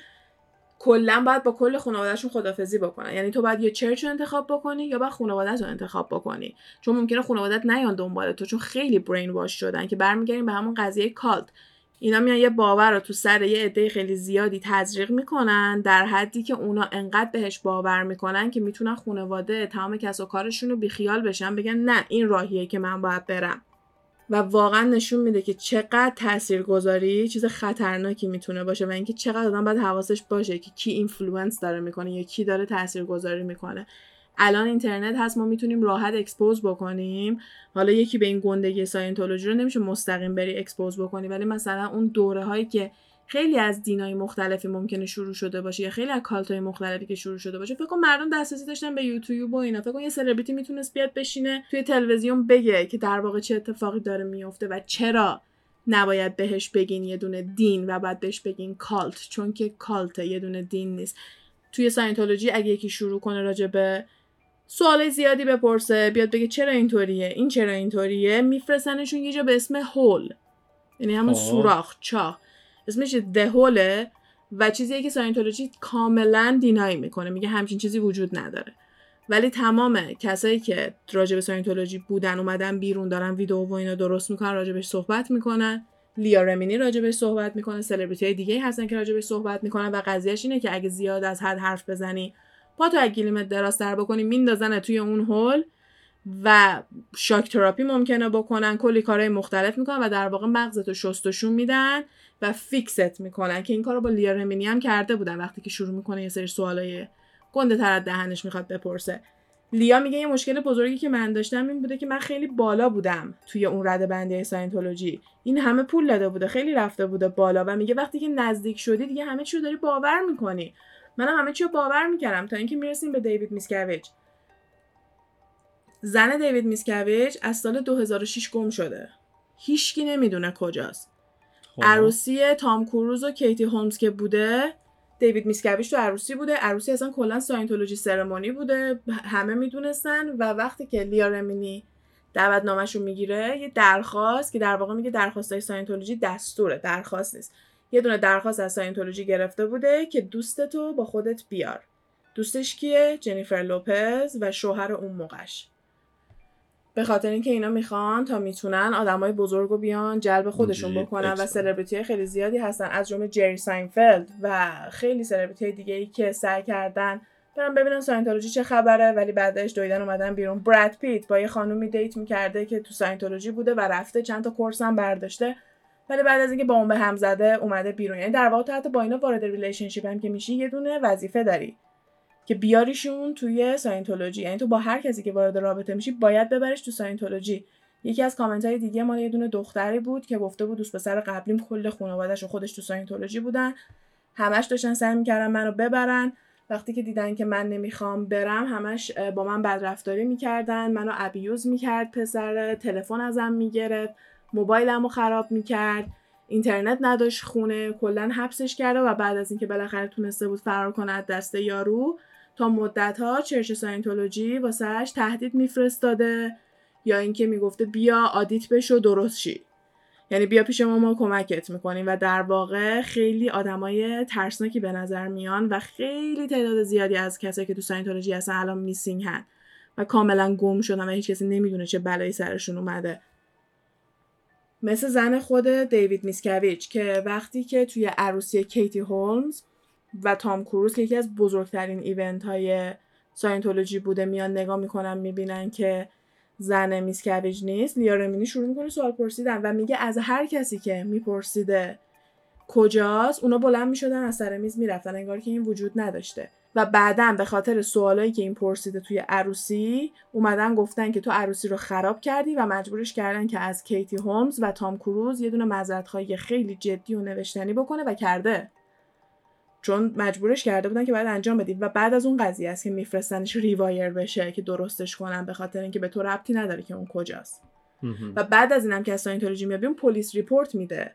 کلا باید با کل خانواده‌شون خدافظی بکنن. یعنی تو باید یه چرچ رو انتخاب بکنی یا باید خانواده‌ت رو انتخاب بکنی چون ممکنه خانواده‌ت نیان دنبال تو چون خیلی برین واش شدن که برمیگردیم به همون قضیه کالت. اینا میان یه باور رو تو سر یه عده خیلی زیادی تزریق میکنن در حدی که اونا انقدر بهش باور میکنن که میتونن خانواده تمام کس و کارشون رو بیخیال بشن بگن نه این راهیه که من باید برم و واقعا نشون میده که چقدر تاثیرگذاری چیز خطرناکی میتونه باشه و اینکه چقدر آدم باید حواسش باشه که کی اینفلوئنس داره میکنه یا کی داره تاثیرگذاری میکنه. الان اینترنت هست ما میتونیم راحت اکسپوز بکنیم. حالا یکی به این گندگی ساینتولوژی رو نمیشه مستقیم بری اکسپوز بکنی ولی مثلا اون دوره هایی که خیلی از دینای مختلفی ممکنه شروع شده باشه یا خیلی از کالت‌های مختلفی که شروع شده باشه فکر کنم مردم دسترسی داشتن به یوتیوب و اینا. فکر کنم یه سلبریتی میتونست بیاد بشینه توی تلویزیون بگه که در واقع چه اتفاقی داره میفته و چرا نباید بهش بگین یه دونه دین و بعد بهش بگین کالت چون که کالت یه دونه دین نیست. توی ساینتولوژی اگه یکی شروع کنه راجع به سوال زیادی بپرسه بیاد بگه چرا اینطوریه این چرا اینطوریه میفرستنشون یه جا به اسم هول یعنی همون سوراخ چاه اسمش ده هوله و چیزیه که ساینتولوژی کاملا دینایی میکنه میگه همچین چیزی وجود نداره ولی تمام کسایی که راجع به ساینتولوژی بودن اومدن بیرون دارن ویدیو و اینا درست میکنن راجعش صحبت میکنن. لیا رمینی راجعش صحبت میکنه سلبریتی دیگه هستن که راجعش صحبت میکنن و قضیهش اینه که اگه زیاد از حد حرف بزنی پا تو اگلیمت دراز تر بکنی میندازنه توی اون هول و شاک تراپی ممکنه بکنن کلی کارهای مختلف میکنن و در واقع مغزتو شستشون میدن و فیکست میکنن که این کارو با لیا رمینی هم کرده بودن. وقتی که شروع میکنه یه سری سوالای گنده تر از دهنش میخواد بپرسه لیا میگه یه مشکل بزرگی که من داشتم این بوده که من خیلی بالا بودم توی اون رده بندی ساینتولوژی این همه پول داده بوده خیلی رفته بوده بالا و میگه وقتی که نزدیک شدی دیگه همه چی رو داری باور میکنی. من هم همه چی رو باور میکردم تا اینکه میرسیم به دیوید میسکویج. زن دیوید میسکویج از سال دو هزار و شش گم شده. هیچکی نمیدونه کجاست. عروسی تام کروز و کیتی هولمز که بوده، دیوید میسکویچ تو عروسی بوده، عروسی اصلا کلا ساینتولوژی سرمونی بوده، همه میدونستن. و وقتی که لیا رمینی دعوتنامه‌شو میگیره، یه درخواست که در واقع میگه درخواستای ساینتولوژی دستوره، درخواست نیست، یه دونه درخواست از ساینتولوژی گرفته بوده که دوستتو با خودت بیار. دوستش کیه؟ جنیفر لوپز و شوهر اون موقعش. به خاطر اینکه اینا میخوان تا میتونن آدمای بزرگو بیان جلب خودشون بکنن و سلبریتی خیلی زیادی هستن، از جمله جری ساینفلد و خیلی سلبریتی دیگه‌ای که سعی کردن برن ببینن ساینتولوژی چه خبره، ولی بعدش دویدن اومدن بیرون. براد پیت با یه خانومی دیت میکرده که تو ساینتولوژی بوده و رفته چند تا کورس هم برداشته، ولی بعد از اینکه با اون به هم زده اومده بیرون. یعنی در واقع تو حتی با اینا وارد ریلیشنشیپ هم که میشی، یه دونه وظیفه داری که بیاریشون توی ساینتولوژی. یعنی تو با هر کسی که وارد رابطه میشی باید ببریش تو ساینتولوژی. یکی از کامنت‌های دیگه مال یه دونه دختری بود که گفته بود دوست پسر قبلیم کل خانواده‌ش و خودش تو ساینتولوژی بودن، همش داشتن سعی می‌کردن منو ببرن، وقتی که دیدن که من نمیخوام برم همش با من بدرفتاری می‌کردن، منو ابیوز می‌کرد پسر، تلفن ازم می‌گرفت، موبایلمو خراب می‌کرد، اینترنت نداشت خونه، کلاً حبسش کرده. و بعد از اینکه بالاخره تونسته بود فرار کنه از دست یارو، تا مدت‌ها چرچ ساینتولوژی واسهش تهدید میفرستاده یا اینکه میگفته بیا آدیت بشو درست شی، یعنی بیا پیش ما ما کمکت میکنیم. و در واقع خیلی آدمای ترسناکی به نظر میان و خیلی تعداد زیادی از کسایی که تو ساینتولوژی هستن الان میسینگ هن و کاملا گم شدن و هیچ کسی نمیدونه چه بلایی سرشون اومده. مثل زن خود دیوید میسکویچ که وقتی که توی عروسی کیتی هولمز و تام کروز که یکی از بزرگترین ایونت های ساینتولوژی بوده میان نگاه میکنن میبینن که زن میسکویچ نیست، لیا رمینی شروع میکنه سوال پرسیدن و میگه از هر کسی که میپرسیده کجاست اونا بلند میشدن از سر میز میرفتن، انگار که این وجود نداشته. و بعدن به خاطر سوالایی که این پرسیده توی عروسی اومدن گفتن که تو عروسی رو خراب کردی و مجبورش کردن که از کیتی هولمز و تام کروز یه دونه معذرت‌خواهی خیلی جدی و نوشتنی بکنه و کرده، چون مجبورش کرده بودن که باید انجام بدید. و بعد از اون قضیه است که میفرستنش ریوایر بشه که درستش کنن، به خاطر اینکه به تو ربطی نداره که اون کجاست. و بعد از اینم که از ساینتولوژی میاد بیرون، پلیس ریپورت میده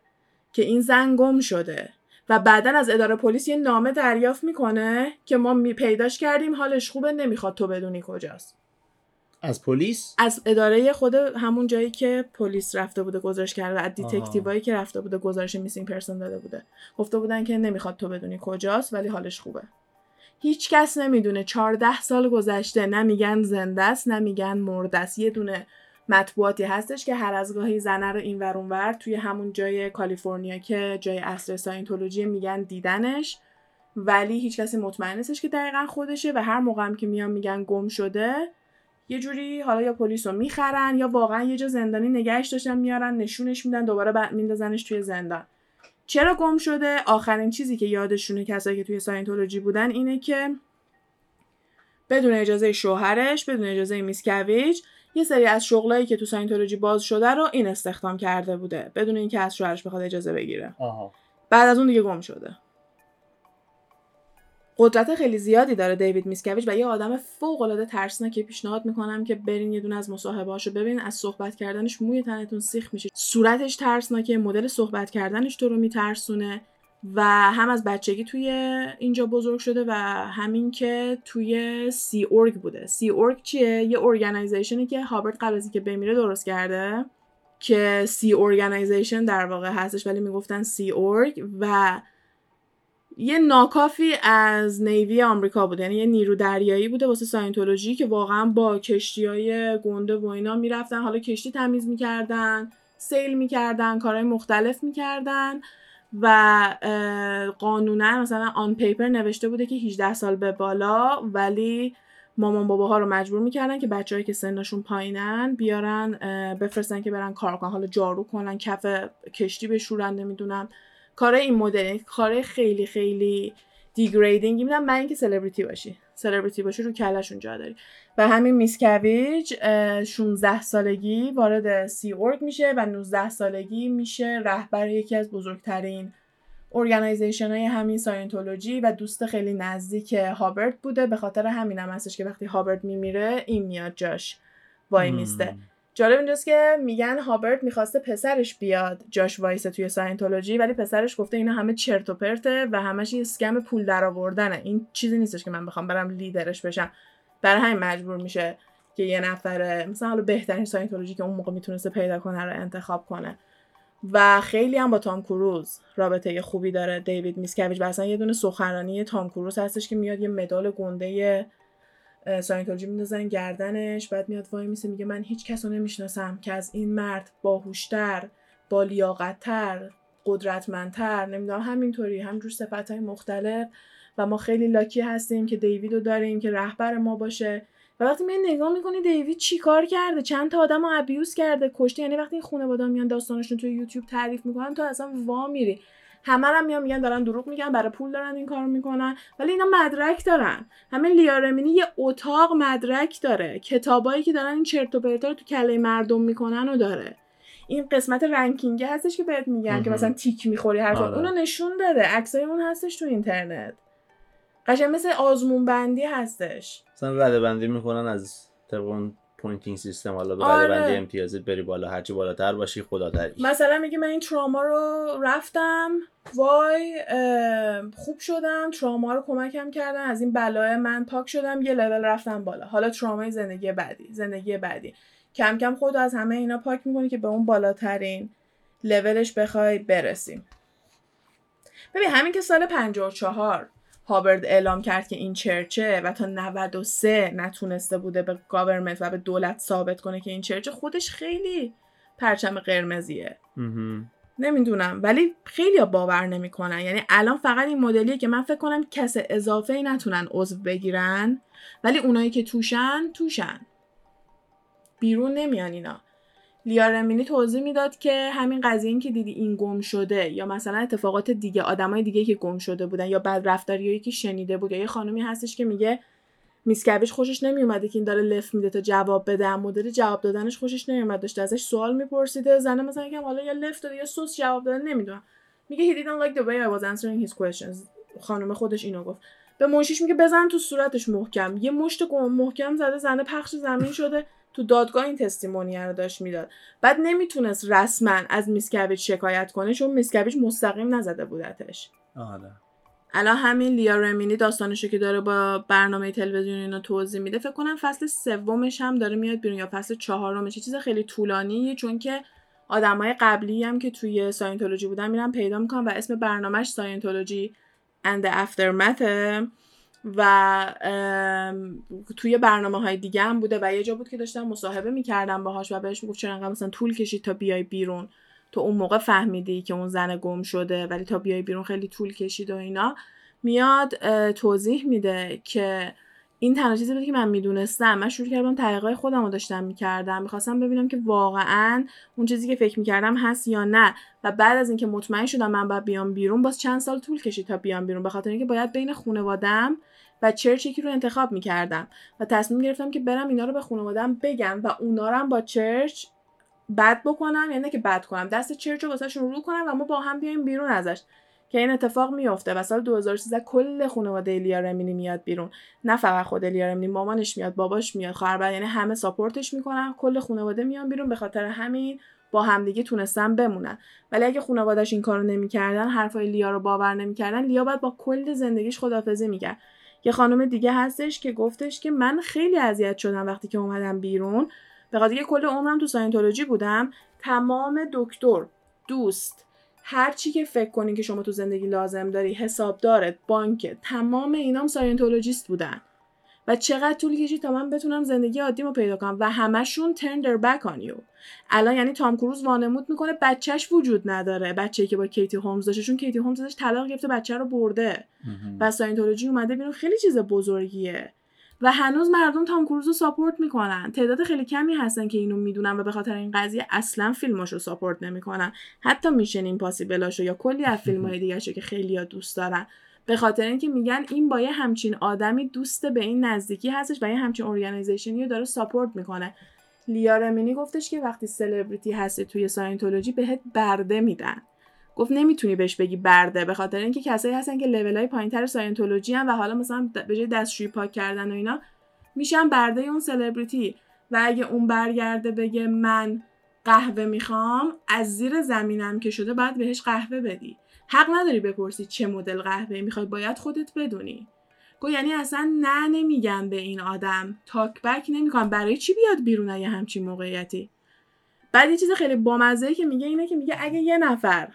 که این زن گم شده و بعدن از اداره پلیس یه نامه دریافت میکنه که ما می پیداش کردیم، حالش خوبه، نمیخواد تو بدونی کجاست. از پلیس، از اداره خود همون جایی که پلیس رفته بوده گزارش کرده، از دیتکتیوایی که رفته بوده گزارش میسینگ پرسن داده بوده، گفته بودن که نمیخواد تو بدونی کجاست ولی حالش خوبه. هیچ کس نمیدونه، چهارده سال گذشته، نه میگن زنده است نه میگن مرده است. یه دونه مطبوعاتی هستش که هر از گاهی زنه رو اینور اونور توی همون جای کالیفرنیا که جای اصل ساینتولوژی میگن دیدنش، ولی هیچ کسی مطمئن نیستش که دقیقاً خودشه. و هر موقعم که میان میگن گم شده، یه جوری حالا یا پلیس رو میخرن یا واقعا یه جا زندانی نگهش داشتن میارن نشونش میدن دوباره بعد میندازنش توی زندان. چرا گم شده؟ آخرین چیزی که یادشونه کسایی که توی ساینتولوژی بودن اینه که بدون اجازه شوهرش، بدون اجازه میسکویچ، یه سری از شغلایی که تو ساینتولوژی باز شده رو این استخدام کرده بوده بدون اینکه از شوهرش بخواد اجازه بگیره. آها. بعد از اون دیگه گم شده. قدرت خیلی زیادی داره دیوید میسکویچ و یه آدم فوق‌العاده ترسناکه. پیشنهاد میکنم که برین یه دونه از مصاحبه‌هاشو ببینین، از صحبت کردنش موی تنتون سیخ میشه. صورتش ترسناکه، مدل صحبت کردنش تو رو میترسونه و هم از بچگی توی اینجا بزرگ شده و همین که توی سی اورگ بوده. سی اورگ چیه؟ یه ارگانایزیشنی که هابرد قبل از اینکه بمیره درست کرده که سی ارگانایزیشن در واقع هستش، ولی میگفتن سی اورگ و یه ناکافی از نیوی آمریکا بود، یعنی یه نیرو دریایی بوده واسه ساینتولوژی که واقعا با کشتی‌های گنده و اینا میرفتن، حالا کشتی تمیز میکردن، سیل میکردن، کارهای مختلف میکردن و قانونا مثلا آن پیپر نوشته بوده که هجده سال به بالا، ولی مامان باباها رو مجبور میکردن که بچه‌هایی که سنشون پایینن بیارن بفرستن که برن کار کنن، حالا جارو کنن، کف کشتی بشورن، نمیدونم کاره این مدل، کاره خیلی خیلی دیگریدینگی میدن من اینکه سلبریتی باشی، سلبریتی باشی رو کلشون جا داری. و همین میسکویچ شانزده سالگی وارد سی اورگ میشه و نوزده سالگی میشه رهبر یکی از بزرگترین ارگانایزیشن های همین ساینتولوژی و دوست خیلی نزدیک هابرد بوده. به خاطر همین هم هستش که وقتی هابرد میمیره این میاد جاش وای میسته. جالب اینجاست که میگن هابرد میخواسته پسرش بیاد جاش وایسه توی ساینتولوژی، ولی پسرش گفته اینا همه چرت و پرته و همش یه اسکم پول درآوردنه، این چیزی نیستش که من بخوام برم لیدرش بشم. برای همین مجبور میشه که یه نفر مثلا حالا بهترین ساینتولوژی که اون موقع میتونسته پیدا کنه رو انتخاب کنه. و خیلی هم با تام کروز رابطه خوبی داره دیوید میسکویج، و اصلا یه دونه سخنرانی تام کروز هستش که میاد یه مدال گنده ساینتولوژی میندازن گردنش، بعد میاد وای میسه میگه من هیچ کس رو نمیشناسم که از این مرد باهوشتر، با لیاقت‌تر، قدرتمندتر، نمیدونم همینطوری همجور صفت‌های مختلف، و ما خیلی لاکی هستیم که دیوید رو داریم که رهبر ما باشه. و وقتی میاد نگاه میکنی دیوید چی کار کرده، چند تا آدمو ابیوز کرده، کشته. یعنی وقتی این خانواده میان داستانشون تو یوتیوب تعریف میکنن تو اصلا وا میری. همه هم میان میگن دارن دروغ میگن، برای پول دارن این کارو میکنن، ولی اینا مدرک دارن. همه لیا رمینی یه اتاق مدرک داره، کتابایی که دارن این چرت و پرتا رو تو کله مردم میکنن و داره. این قسمت رنکینگ هستش که بهت میگن که مثلا تیک میخوری هر جا، اونو نشون داده، عکسای اون هستش تو اینترنت. قشنگ مثل آزمون بندی هستش، مثلا رده بندی میکنن از طبق پوینتینگ سیستم، حالا به رده بندی امتیازت بری بالا، هرچی بالاتر باشی خداتری. مثلا میگه من این تراما رو رفتم، وای خوب شدم، تراما رو کمکم کردن، از این بلای من پاک شدم، یه لول رفتم بالا. حالا ترامای زندگی بعدی، زندگی بعدی کم کم خودت از همه اینا پاک میکنی که به اون بالاترین لولش بخوای برسیم. ببین همین که سال پنجاه و چهار هابرد اعلام کرد که این چرچه و تا نود و سه نتونسته بوده به گاورمنت و به دولت ثابت کنه که این چرچه، خودش خیلی پرچم قرمزیه. نمیدونم ولی خیلی باور نمی کنن. یعنی الان فقط این مدلیه که من فکر کنم کس اضافه‌ای نتونن عضو بگیرن، ولی اونایی که توشن توشن، بیرون نمیان اینا. لیا رمینی توضیح میداد که همین قضیه این که دیدی این گم شده، یا مثلا اتفاقات دیگه، آدمای دیگه که گم شده بودن، یا بد رفتاریایی که شنیده بود، یا یه خانومی هستش که میگه میسکویج خوشش نمیومده که این داره لفت میده تا جواب بده، مدیر جواب دادنش خوشش نمیومد، داشته ازش سوال میپرسیده، زنه مثلا میگم حالا یا لفت داده یا سوس جواب دادن، نمیدونم، میگه he didn't like the way I was answering his questions. خانم خودش اینو گفت. به منشیش میگه بزن تو صورتش محکم، یه مشت گم محکم زده، زنه پخش زمین شده. تو دادگاه این تستیمونیه رو داشت میداد. بعد نمیتونست رسما از میسکویج شکایت کنه چون میسکویج مستقیم نزده بودتش. آره. الان همین لیا رمینی داستانشو که داره با برنامه تلویزیونی اینو توضیح میده، فکر کنم فصل سومش هم داره میاد بیرون یا فصل چهارمش، چیز خیلی طولانیه چون که آدمای قبلی هم که توی ساینتولوژی بودن میرن پیدا میکنن و اسم برنامهش ساینتولوژی and the aftermath و توی برنامه‌های دیگه هم بوده و یه جا بود که داشتم مصاحبه می‌کردم باهاش و بهش میگفت چرا انقدر مثلا طول کشید تا بیای بیرون، تو اون موقع فهمیدی که اون زن گم شده ولی تا بیای بیرون خیلی طول کشید و اینا. میاد توضیح میده که این تنها چیزی بود که من میدونستم. من شروع کردم تحقیقات خودم رو داشتم می‌کردم، می‌خواستم ببینم که واقعاً اون چیزی که فکر می‌کردم هست یا نه. و بعد از اینکه مطمئن شدم من باید بیام بیرون، باز چند سال طول کشید تا بیام بیرون، به خاطر اینکه باید بین خانواده‌ام و چرچ یکی رو انتخاب می‌کردم و تصمیم گرفتم که برم اینا رو به خانواده‌ام بگم و اونا رو هم با چرچ بد بکنم، یعنی نه که بد کنم، دست چرچ رو واسهشون رو کنم و ما با هم بیایم بیرون ازش. که این اتفاق میفته و سال دو هزار و سیزده کل خانواده لیا رمینی میاد بیرون، نه فقط خود لیا رمینی، مامانش میاد، باباش میاد، خواهر برادر، یعنی همه ساپورتش میکنن، کل خانواده میان بیرون. به خاطر همین با همدیگه تونستن بمونن. ولی اگه خانواده‌اش این کارو نمیکردن، حرفای لیا رو باور نمیکردن، لیا بعد با کل زندگیش خداحافظی میکرد. یه خانم دیگه هستش که گفتش که من خیلی اذیت شدم وقتی که اومدم بیرون، به خاطر اینکه کل عمرم تو ساینتولوژی بودم، تمام دکتر، دوست، هر چی که فکر کنین که شما تو زندگی لازم داری، حسابدارت، بانکت، تمام اینام ساینتولوژیست بودن و چقدر طول کشید تا من بتونم زندگی عادیمو پیدا کنم و همشون turn their back on you. الان یعنی تام کروز وانمود میکنه بچهش وجود نداره، بچه‌ای که با کیتی هومز داشته، چون کیتی هومز ازش طلاق گرفته بچه رو برده و ساینتولوژی اومده بیرون، خیلی چیز بزرگیه و هنوز مردم تام کروز رو ساپورت میکنن. تعداد خیلی کمی هستن که اینو میدونن و به خاطر این قضیه اصلا فیلماشو ساپورت نمیکنن، حتی میشن این پاسیبلاشو یا کلی از فیلم‌های دیگه‌شو که خیلیا دوست دارن، به خاطر اینکه میگن این با یه همچین آدمی دوست به این نزدیکی هستش و یه همچین اورگانایزیشنی رو داره ساپورت میکنه. لیا رمینی گفتش که وقتی سلبریتی هستی توی ساینتولوژی بهت برده میدن. گفت نمیتونی بهش بگی برده، به خاطر اینکه کسایی هستن که لولای پایینتر ساینتولوژی ان و حالا مثلا به جای دستشویی پاک کردن و اینا میشن برده اون سلبریتی و اگه اون برگرده بگه من قهوه میخوام، از زیر زمینم که شده باید بهش قهوه بدی. حق نداری بپرسی چه مدل قهوه میخوای، باید خودت بدونی. گو یعنی اصلا نه نمیگن به این آدم، تاک بک نمیکنن. برای چی بیاد بیرون اگه همچین موقعیتی؟ بعد یه چیز خیلی بامزه‌ای که میگه اینه که میگه اگه یه نفر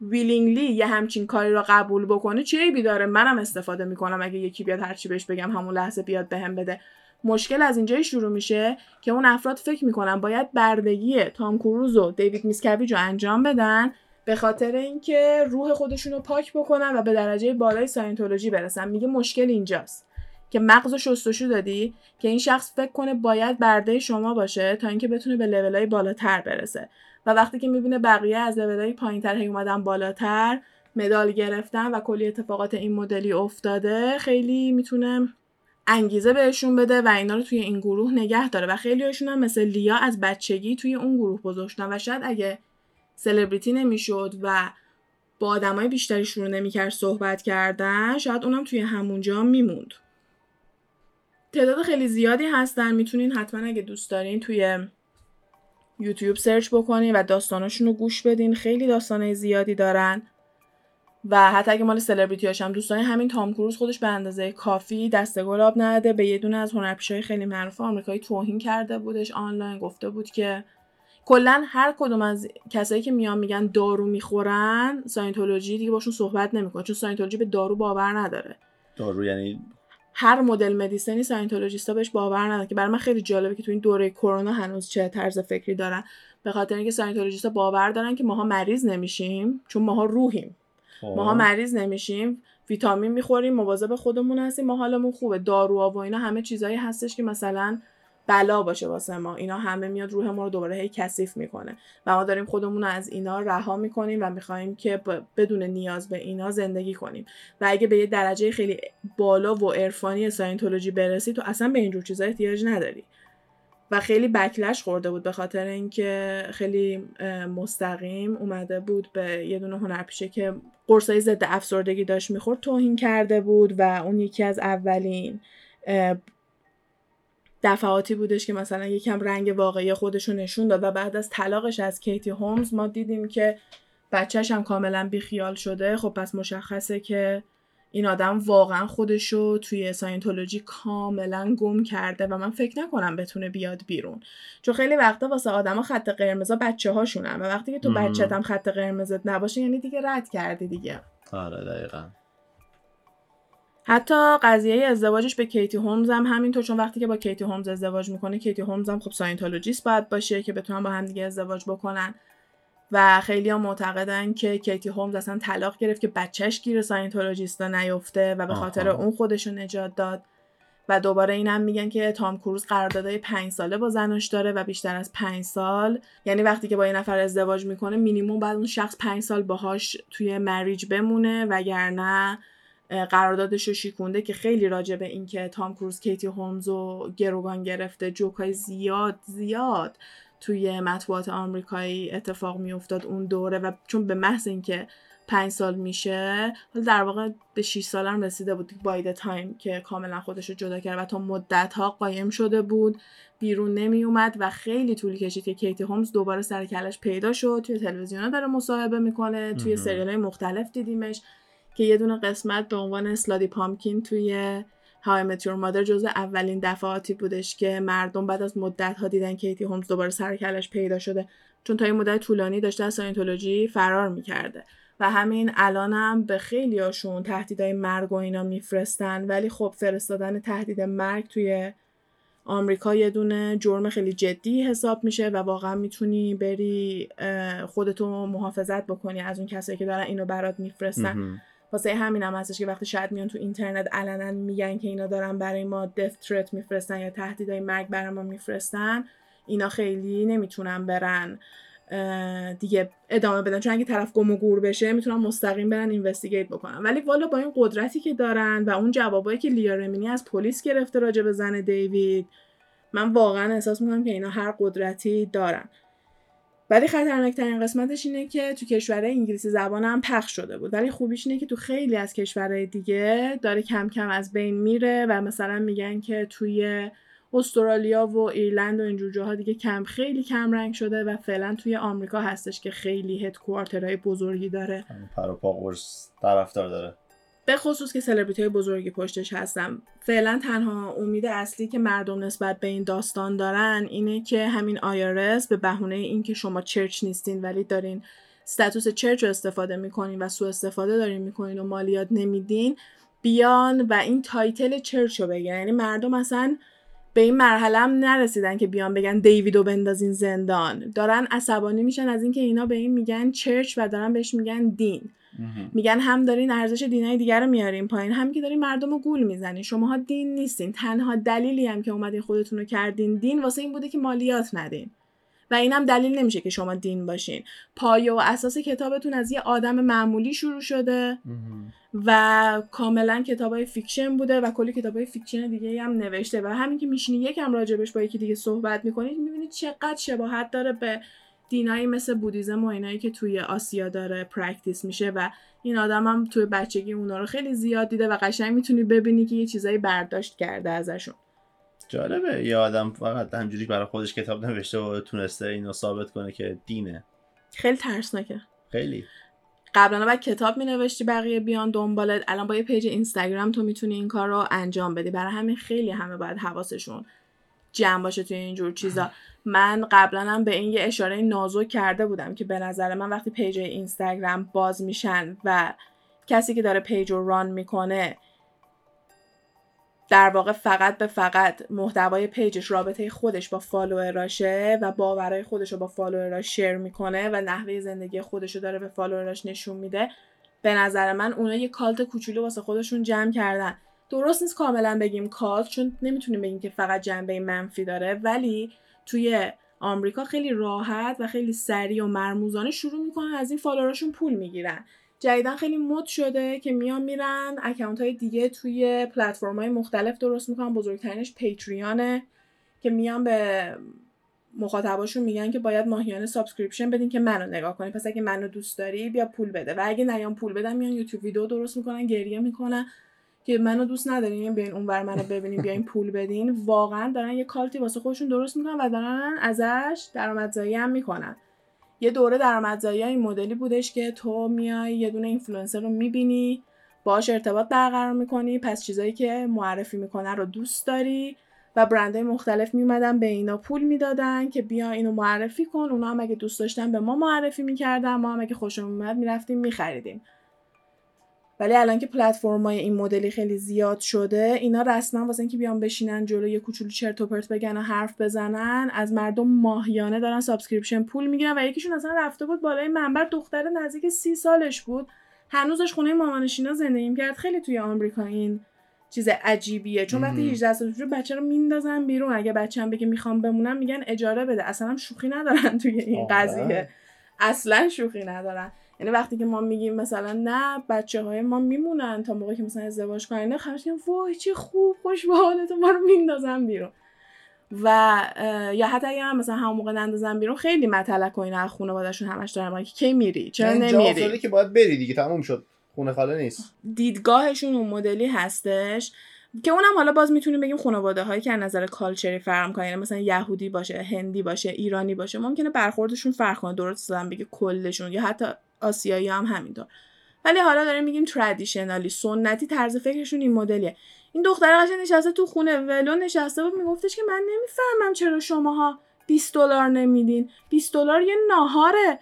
ویلینگلی یه همچین کاری رو قبول بکنه چه عیبی داره، منم استفاده میکنم. اگه یکی بیاد هر چی بهش بگم همون لحظه بیاد بهم بده. مشکل از اینجایی شروع میشه که اون افراد فکر میکنن باید بردگی تام کروز و دیوید میسکویج رو انجام بدن به خاطر اینکه روح خودشون رو پاک بکنن و به درجه بالای ساینتولوژی برسن. میگه مشکل اینجاست که مغز و شستشو دادی که این شخص فکر کنه باید برده شما باشه تا اینکه بتونه به لولای بالاتر برسه، و وقتی که میبینه بقیه از لولای پایینتر هی اومدن بالاتر، مدال گرفتن و کلی اتفاقات این مدلی افتاده، خیلی میتونه انگیزه بهشون بده و اینا رو توی این گروه نگه داره. و خیلی‌هاشون هم مثل لیا از بچگی توی اون گروه بزرگ شدن و شاید اگه سلبریتی نمیشد و با آدمای بیشتری شروع نمی‌کرد صحبت کردن، شاید اونم توی همونجا میموند. تعداد خیلی زیادی هستن، میتونین حتما اگه دوست دارین توی یوتیوب سرچ بکنین و داستاناشون رو گوش بدین. خیلی داستانای زیادی دارن و حتی اگه مال سلبریتی هاشم دوستان، همین تام کروز خودش به اندازه کافی دست گل آب نده. به یه دونه از هنرپیشه‌های خیلی معروف آمریکایی توهین کرده بودش آنلاین، گفته بود که کلا هر کدوم از کسایی که میان میگن دارو میخورن ساینتولوژی دیگه باشون صحبت نمیکنه، چون ساینتولوژی به دارو باور نداره. دارو یعنی هر مدل مدیسنی ساینتولوژیستا بهش باور نداره، که برای من خیلی جالبه که تو این دوره کرونا هنوز چه طرز فکری دارن. به خاطر اینکه ساینتولوژیستا باور دارن که ماها مریض نمیشیم چون ماها روحیم. آه. ماها مریض نمیشیم، ویتامین میخوریم، مواظب خودمون هستیم، ما حالمون خوبه. داروها و اینا همه چیزایی هستش که مثلا بلا باشه واسه ما، اینا همه میاد روح ما رو دوباره هی کثیف میکنه و ما داریم خودمون رو از اینا رها میکنیم و میخوایم که بدون نیاز به اینا زندگی کنیم. و اگه به یه درجه خیلی بالا و عرفانی ساینتولوژی برسی تو اصلا به اینجور چیزا احتیاج نداری. و خیلی بکلش خورده بود به خاطر اینکه خیلی مستقیم اومده بود به یه دونه هنرپیشه که قرصای ضد افسردگی داشت میخورد توهین کرده بود و اون یکی از اولین دفعاتی بودش که مثلا یکم رنگ واقعی خودشو نشون داد. و بعد از طلاقش از کیتی هومز ما دیدیم که بچه‌ش هم کاملا بیخیال شده. خب پس مشخصه که این آدم واقعا خودشو توی ساینتولوژی کاملا گم کرده و من فکر نکنم بتونه بیاد بیرون، چون خیلی وقتا واسه آدما خط قرمزا بچه‌هاشونن و وقتی که تو بچت هم خط قرمزت نباشه یعنی دیگه رد کردی دیگه. آره دقیقاً. حتی قضیه ازدواجش به کیتی هومز هم همینطور، چون وقتی که با کیتی هومز ازدواج میکنه کیتی هومز هم خب ساینتولوژیست باید باشه که بتونن با هم دیگه ازدواج بکنن و خیلی ها معتقدن که کیتی هومز اصلا طلاق گرفت که بچهش گیر ساینتولوژیستا نیفته و به خاطر اون خودشو نجات داد. و دوباره این هم میگن که تام کروز قراردادهای پنج ساله با زنش داره و بیشتر از پنج سال، یعنی وقتی که با یه نفر ازدواج میکنه مینیمم بعد اون شخص پنج سال باهاش توی مریج بمونه وگرنه قراردادش رو شیکونده. که خیلی راجع به این که تام کروز کیتی هومز رو گروگان گرفته جوکای زیاد زیاد توی مطبوعات آمریکایی اتفاق میافتاد اون دوره، و چون به محض اینکه پنج سال میشه، حالا در واقع به شش سال هم رسیده بود بای د تایم که کاملا خودش رو جدا کرد و تا مدت ها قایم شده بود، بیرون نمی اومد و خیلی طول کشید که کیتی هومز دوباره سر کلش پیدا شد. توی تلویزیونا داره مصاحبه میکنه، توی سریال‌های مختلف دیدیمش که یه دونه قسمت به عنوان اسلادی پامکین توی های متیور مادر جزو اولین دفعاتی بودش که مردم بعد از مدت‌ها دیدن کیتی هومز دوباره سر کلش پیدا شده، چون تا این مدت طولانی داشته از ساینتولوژی فرار می‌کرده. و همین الانم به خیلیاشون تهدیدهای مرگ و اینا میفرستن، ولی خب فرستادن تهدید مرگ توی آمریکا یه دونه جرم خیلی جدی حساب میشه و واقعا میتونی بری خودتو محافظت بکنی از اون کسایی که دارن اینو برات میفرستن. واسه همین هم هستش که وقتی شاید میان تو اینترنت علنا میگن که اینا دارن برای ما دث ترت میفرستن یا تهدیدهای مرگ برای ما میفرستن، اینا خیلی نمیتونن برن دیگه ادامه بدن، چون اگه طرف گم و گور بشه میتونن مستقیم برن اینوستیگیت بکنن. ولی والا با این قدرتی که دارن و اون جوابایی که لیا رمینی از پلیس گرفته راجع به زن دیوید، من واقعا احساس میکنم که اینا هر قدرتی دارن. ولی خطرناکترین قسمتش اینه که تو کشورهای انگلیسی زبان هم پخش شده بود، ولی خوبیش اینه که تو خیلی از کشورهای دیگه داره کم کم از بین میره و مثلا میگن که توی استرالیا و ایرلند و اینجور جاها دیگه کم خیلی کم رنگ شده و فعلا توی آمریکا هستش که خیلی هدکوارترهای بزرگی داره، پر و پا قرص طرفدار داره، به خصوص که سلبریتی‌های بزرگی پشتش هستن. فعلا تنها امید اصلی که مردم نسبت به این داستان دارن اینه که همین آی آر اس به بهونه این که شما چرچ نیستین ولی دارین استاتوس چرچ رو استفاده میکنین و سوء استفاده دارین میکنین و مالیات نمیدین، بیان و این تایتل چرچ رو بگن. یعنی مردم اصلا به این مرحله هم نرسیدن که بیان بگن دیویدو بندازین زندان. دارن عصبانی میشن از اینکه اینا به این میگن چرچ و دارن بهش میگن دین. میگن هم دارین ارزش دینای دیگر رو میارین پایین، هم که دارین مردم رو گول میزنین. شماها دین نیستین. تنها دلیلی هم که اومدین خودتون رو کردین دین واسه این بوده که مالیات ندین. و اینم دلیل نمیشه که شما دین باشین. پایه و اساس کتابتون از یه آدم معمولی شروع شده و کاملا کتابای فیکشن بوده و کلی کتابای فیکشن دیگه هم نوشته و همین که میشینی یکم راجبش با یکی دیگه صحبت میکنید میبینید چقدر شباهت داره به دینایی مثل بودیزم و اینایی که توی آسیا داره پرکتیس میشه و این آدم هم توی بچگی اونا رو خیلی زیاد دیده و قشنگ میتونی ببینی که یه چیزایی برداشت کرده ازشون. جالبه یه آدم فقط همجوری برای خودش کتاب نوشته و تونسته اینو ثابت کنه که دینه. خیلی ترسناکه. خیلی. قبلا باید کتاب مینوشتی بقیه بیان دنبالت، الان با یه پیج اینستاگرام تو میتونی این کار رو انجام بدی. برای همین خیلی همه باید حواسشون جمع باشه توی اینجور چیزا. من قبلا هم به این یه اشاره نازو کرده بودم که به نظر من وقتی پیج اینستاگرام باز میشن و کسی که داره پیج رو ران میکنه در واقع فقط به فقط محتوای پیجش رابطه خودش با فالووراشه و باورهای خودش رو با فالووراش شیر میکنه و نحوه زندگی خودش رو داره به فالووراش نشون میده، به نظر من اونا یه کالت کوچولو واسه خودشون جمع کردن. درست نیست کاملا بگیم کالت، چون نمیتونیم بگیم که فقط جنبه منفی داره، ولی توی آمریکا خیلی راحت و خیلی سریع و مرموزانه شروع میکنن از این فالووراشون پول میگیرن. جدیدن خیلی مد شده که میان میرن اکانت های دیگه توی پلتفرم های مختلف درست میکنن، بزرگترینش پیتریانه که میان به مخاطباشون میگن که باید ماهیانه سابسکریپشن بدین که منو نگاه کنی، پس اگه منو دوست داری بیا پول بده و اگه نیام پول بدم میان یوتیوب ویدیو درست میکنن گریه میکنن که منو دوست ندارین بیاین اونور منو ببینین بیاین پول بدین. واقعا دارن یه کالتی واسه خودشون درست میکنن و دارن ازش درآمدزایی هم میکنن. یه دوره درآمدزایی این مدلی بودش که تو میای یه دونه اینفلوئنسر رو میبینی، باهاش ارتباط برقرار میکنی، پس چیزایی که معرفی میکنه رو دوست داری و برندهای مختلف میومدن به اینا پول میدادن که بیا اینو معرفی کن، اونا هم اگه دوست داشتن به ما معرفی میکردن، ما هم اگه خوشمون اومد میرفتیم میخریدیم. ولی الان که پلتفرم‌های این مدلی خیلی زیاد شده، اینا رسما واسه اینکه بیان بشینن جلوی یه کوچولو چرت و پرت بگن و حرف بزنن، از مردم ماهیانه دارن سابسکریپشن پول میگیرن و یکیشون اصلا رفته بود بالای منبر، دختر نزدیک سی سالش بود، هنوزش خونه مامانشینا زندگی می‌کرد. خیلی توی آمریکا این چیز عجیبیه، چون وقتی هجده سالشه بچه رو میندازن بیرون، اگه بچه‌م بگه میخوام بمونم میگن اجاره بده. اصلا شوخی ندارن توی این قضیه، اصلا شوخی ندارن. یعنی وقتی که ما میگیم مثلا نه بچه‌های ما میمونن تا موقعی که مثلا ازدواج کنن، نه خبرش میگن وای چه خوب خوش به حالت، ما رو میندازن بیرون. و یا حتی اگه هم مثلا همون موقع نندازن بیرون، خیلی متلک و اینا از خانواده‌شون همش دارن میگن کی میری چرا نمیری، جوری که باید بری دیگه تموم شد، خونه خاله نیست. دیدگاهشون اون مدلی هستش که اونم حالا باز میتونیم بگیم خانواده‌هایی که از نظر کالچری فرق کنه، یعنی مثلا یهودی باشه، هندی باشه، ایرانی باشه، ممکنه برخوردشون فرق کنه، درست دادن بگه کلشون، یا حتی آسیایی هم همینطور. ولی حالا داریم میگیم ترادیشنالی، سنتی، طرز فکرشون این مدلیه. این دختره قشنگ نشسته تو خونه ولو نشسته بود میگفتش که من نمیفهمم چرا شماها بیست دلار نمیدین، بیست دلار یه ناهاره.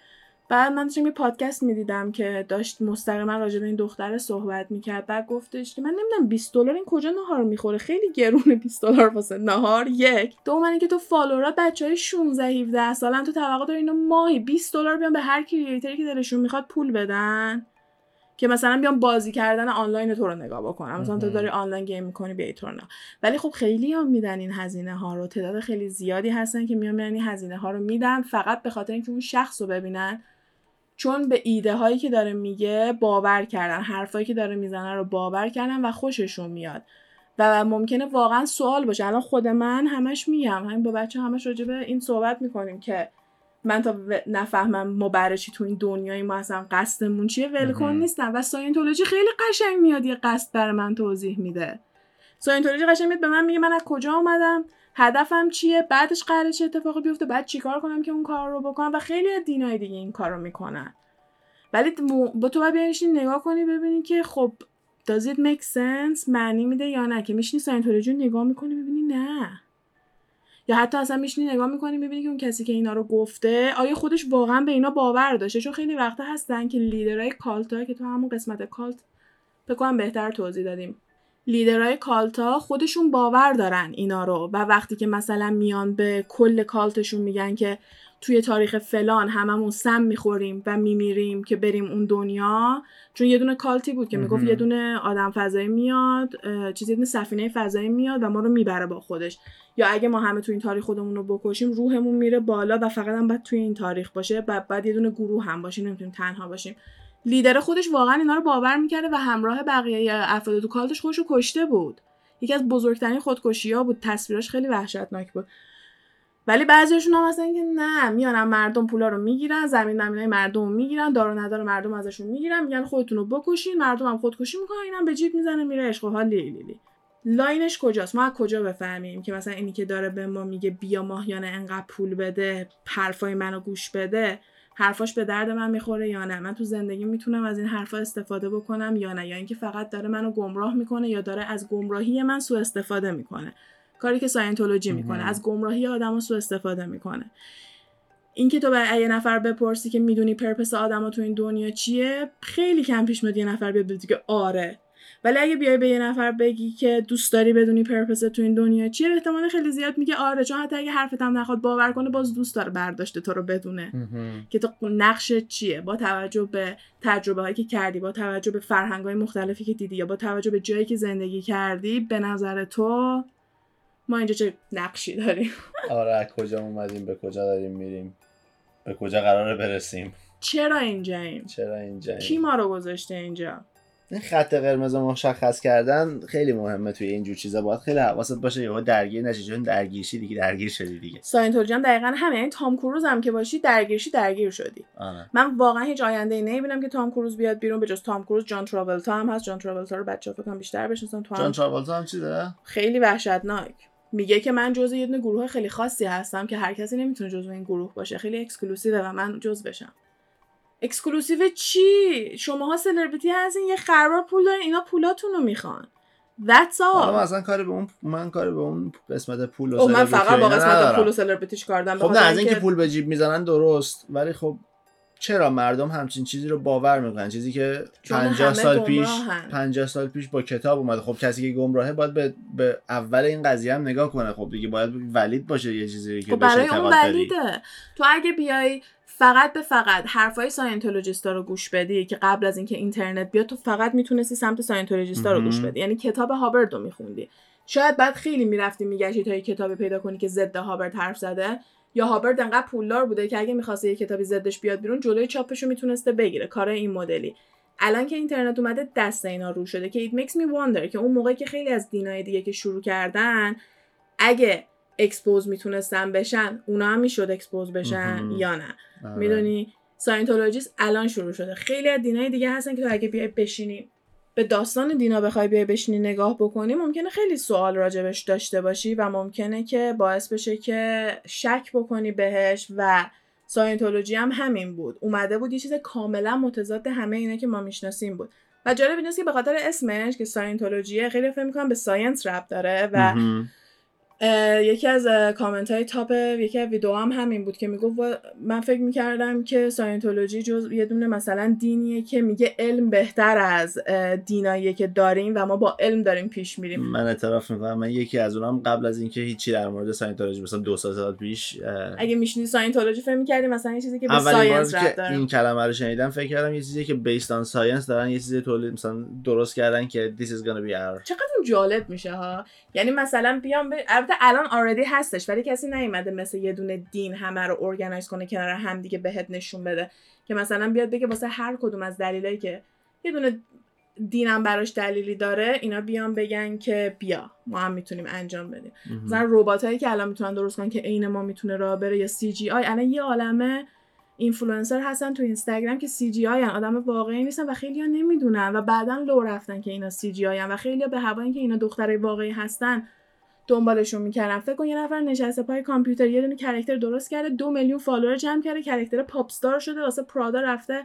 بعد من داشتم یه پادکست میدیدم که داشت مستقیما راجع به این دختره صحبت میکرد، بعد گفتش که من نمیدونم بیست دلار این کجا ناهار میخوره، خیلی گرونه بیست دلار واسه ناهار. یک دو من اینکه تو فالوورات بچهای شانزده هفده سالن، تو توقع داری اینا ماهی بیست دلار بیان به هر کریئتوری که دلشون میخواد پول بدن که مثلا بیان بازی کردن آنلاین تو رو نگاه بکنن، مثلا تو داری آنلاین گیم میکنی بیای تو نه. ولی خب خیلی ها میدن این هزینه ها رو، تعداد خیلی زیادی هستن که میان میان این هزینه ها رو میدن فقط به خاطر اینکه اون شخص رو ببینن، چون به ایده هایی که داره میگه باور کردن، حرفایی که داره میزنه رو باور کردن و خوششون میاد. و ممکنه واقعا سوال باشه، الان خود من همش میگم، همین با بچه همش راجع به این صحبت میکنیم که من تا نفهمم ما برای چی تو این دنیای ما اصلا قصدمون چیه ولکن نیستم. و ساینتولوژی خیلی قشنگ میاد یه قصد برای من توضیح میده. ساینتولوژی قشنگ میاد به من میگه من از کجا اومدم، هدفم چیه، بعدش قراره چه اتفاقی بیفته، بعد چیکار کنم که اون کار رو بکنم. و خیلی از دینای دیگه این کارو میکنن. ولی با تو ببینیش نگاه کنی ببینی که خب does it make sense، معنی میده یا نه. که میشینی ساینتولوژی نگاه میکنی میبینی نه، یا حتی اصلا میشینی نگاه میکنی میبینی که اون کسی که اینا رو گفته آیا خودش واقعا به اینا باور داشته. چون خیلی وقتا هستن که لیدرای کالتا، که تو همون قسمت کالت بکنم بهتر توضیح دادیم، لیدرای کالتا خودشون باور دارن اینا رو، و وقتی که مثلا میان به کل کالتشون میگن که توی تاریخ فلان هممون سم میخوریم و میمیریم که بریم اون دنیا، چون یه دونه کالتی بود که میگفت یه دونه آدم فضایی میاد، چیزی دونه سفینه فضایی میاد و ما رو میبره با خودش، یا اگه ما همه توی این تاریخ خودمون رو بکشیم روحمون میره بالا و فقط هم باید توی این تاریخ باشه، بعد بعد یه دونه گروه هم باشیم، نمیتونیم تنها باشیم. لیدر خودش واقعا اینا رو باور میکرده و همراه بقیه افراد تو کالتش خودش رو کشته بود. یکی از بزرگترین خودکشی‌ها بود، تصویراش خیلی وحشتناک بود. ولی بعضیشون هم مثلا که نه، میانم مردم پولا رو میگیرن، زمین زمینای مردم رو میگیرن، دار و ندار مردم ازشون میگیرن، میگن خودتون رو بکشین، مردم هم خودکشی میکنن، اینم به جیب میزنه میره عشق و حال لیلی. لاینش کجاست؟ ما از کجا بفهمیم که مثلا اینی که داره به ما میگه بیا ماهیانه انقدر پول بده، حرفای منو گوش بده، حرفاش به درد من میخوره یا نه، من تو زندگی میتونم از این حرفا استفاده بکنم یا نه، یا اینکه فقط داره منو گمراه میکنه یا داره از گمراهی من سوء استفاده میکنه. کاری که ساینتولوژی میکنه، از گمراهی آدما سوء استفاده میکنه. اینکه تو برای یه نفر بپرسی که میدونی پرپس آدما تو این دنیا چیه، خیلی کم پیش میاد یه نفر بگه که آره. ولی اگه بیای به یه نفر بگی که دوست داری بدونی پرپس تو این دنیا چیه، احتمال خیلی زیاد میگه آره، چون حتی اگه حرفت هم نخواد باور کنه باز دوست داره برداشته تو رو بدونه که تو نقشت چیه، با توجه به تجربه هایی که کردی، با توجه به فرهنگ های مختلفی که دیدی، یا با توجه به جایی که زندگی کردی، به نظر تو ما اینجا چه نقشی داریم. آره، کجا اومدیم، به کجا داریم میریم، به کجا قراره برسیم، چرا اینجاییم، چرا اینجاییم، کی ما رو گذاشته اینجا. این خط قرمز رو مشخص کردن خیلی مهمه توی اینجور چیزا، باید خیلی حواست باشه یهو درگیر نشی، چون درگیرشی دیگه درگیر شدی دیگه. ساینتولوژی هم دقیقاً همین. یعنی تام کروز هم که باشی درگیرشی درگیر شدی. آه. من واقعا هیچ آینده‌ای نمیبینم که تام کروز بیاد بیرون، به جز تام کروز جان تراولتا هم هست. جان تراولتا رو بچه‌ها فکر کنم بیشتر بشناسن. تو هم جان تراولتا هم چی داره؟ خیلی وحشتناک. میگه که من جزء یه دونه گروه خیلی خاصی هستم که هر کسی نمیتونه جزء این گروه باشه، خیلی اکسکلوسیوه و من جزء بشم. اکسکلوسیو چی؟ شماها سلبریتی هستین، یه خربار پول دارین، اینا پولاتون رو میخوان. That's all. حالا مثلا کار به اون، من کار به اون قسمت پول و سلبریتی، من فقط با قسمت پول و سلبریتیش کار دارم. خب نه، از اینکه پول به جیب میزنن درست، ولی خب چرا مردم همچین چیزی رو باور میکنن؟ چیزی که پنجاه سال پیش پنجاه سال پیش با کتاب اومده. خب کسی که گمراهه باید به, به اول این قضیه هم نگاه کنه. خب دیگه باید ولید باشه یه چیزی که خب بشه اعتقاد داری. برای اون ولیده. تو اگه بیای فقط به فقط حرفای ساینتولوژیستا رو گوش بدی که قبل از اینکه اینترنت بیاد تو فقط میتونستی سمت ساینتولوژیستا رو گوش بدی، یعنی کتاب هابرد رو میخوندی، شاید بعد خیلی میرفتی میگشتی تا یه کتابی پیدا کنی که ضد هابرد حرف زده، یا هابرد انقدر پولدار بوده که اگه میخواسته یه کتابی ضدش بیاد بیرون جلوی چاپشو میتونسته بگیره. کارای این مدلی. الان که اینترنت اومده دست اینا رو شده که it makes me wonder که اون موقعی که خیلی از دینای دیگه که شروع کردن اگه اکسپوز میتونستن بشن اونا هم میشد اکسپوز بشن یا نه. میدونی ساینتولوژیست الان شروع شده. خیلی از دینای دیگه هستن که تو اگه بیای بشینی به داستان دینا بخوای بیای بشینی نگاه بکنی، ممکنه خیلی سوال راجبش داشته باشی و ممکنه که باعث بشه که شک بکنی بهش. و ساینتولوژی هم همین بود، اومده بود یه چیز کاملا متضاد همه اینا که ما میشناسیم بود. و جالب اینه که به خاطر اسمش که ساینتولوژیه، خیلی فکر می‌کنم به ساینس ربط داره. و یکی از کامنت های تاپ یکی از ویدیو هم همین بود که میگفت من فکر میکردم که ساینتولوژی جز یه دونه مثلا دینیه که میگه علم بهتر از دیناییه که داریم و ما با علم داریم پیش میریم. من اعتراف میکنم، من یکی از اونام. قبل از اینکه هیچی در مورد ساینتولوژی، مثلا دو سال پیش اگه میشنیدی ساینتولوژی فکر میکردی مثلا یه چیزی که به ساینس ربط داره. این کلمه رو شنیدم فکر کردم یه چیزی که بیسد آن ساینس دارن، یه چیزی تولید مثلا درست کردن که this is gonna be our. چقدر جالب میشه ها. یعنی مثلا بیام به الان آردی هستش، ولی کسی نیومده مثل یه دونه دین همه رو ارگانایز کنه کنار هم دیگه بهت نشون بده که مثلا بیاد بگه واسه هر کدوم از دلایلی که یه دونه دینم براش دلیلی داره اینا بیان بگن که بیا ما هم میتونیم انجام بدیم. مثلا رباتایی که الان میتونن درست کنن که عین ما میتونه راه بره، یا سی جی آی. الان یه عالمه اینفلوئنسر هستن تو اینستاگرام که سی جی آی ان، آدم واقعی نیستن و خیلی‌ها نمیدونن و بعدن لو رفتن که اینا سی جی آی ان، و خیلی‌ها به هوای اینکه اینا دخترای واقعی هستن دنبالشون میکردم. فکر کن یه نفر نشسته پای کامپیوتر یه دونه کاراکتر درست کرده، دو میلیون فالوور جمع کرده، کاراکتر پاپ استار شده، واسه پرادا رفته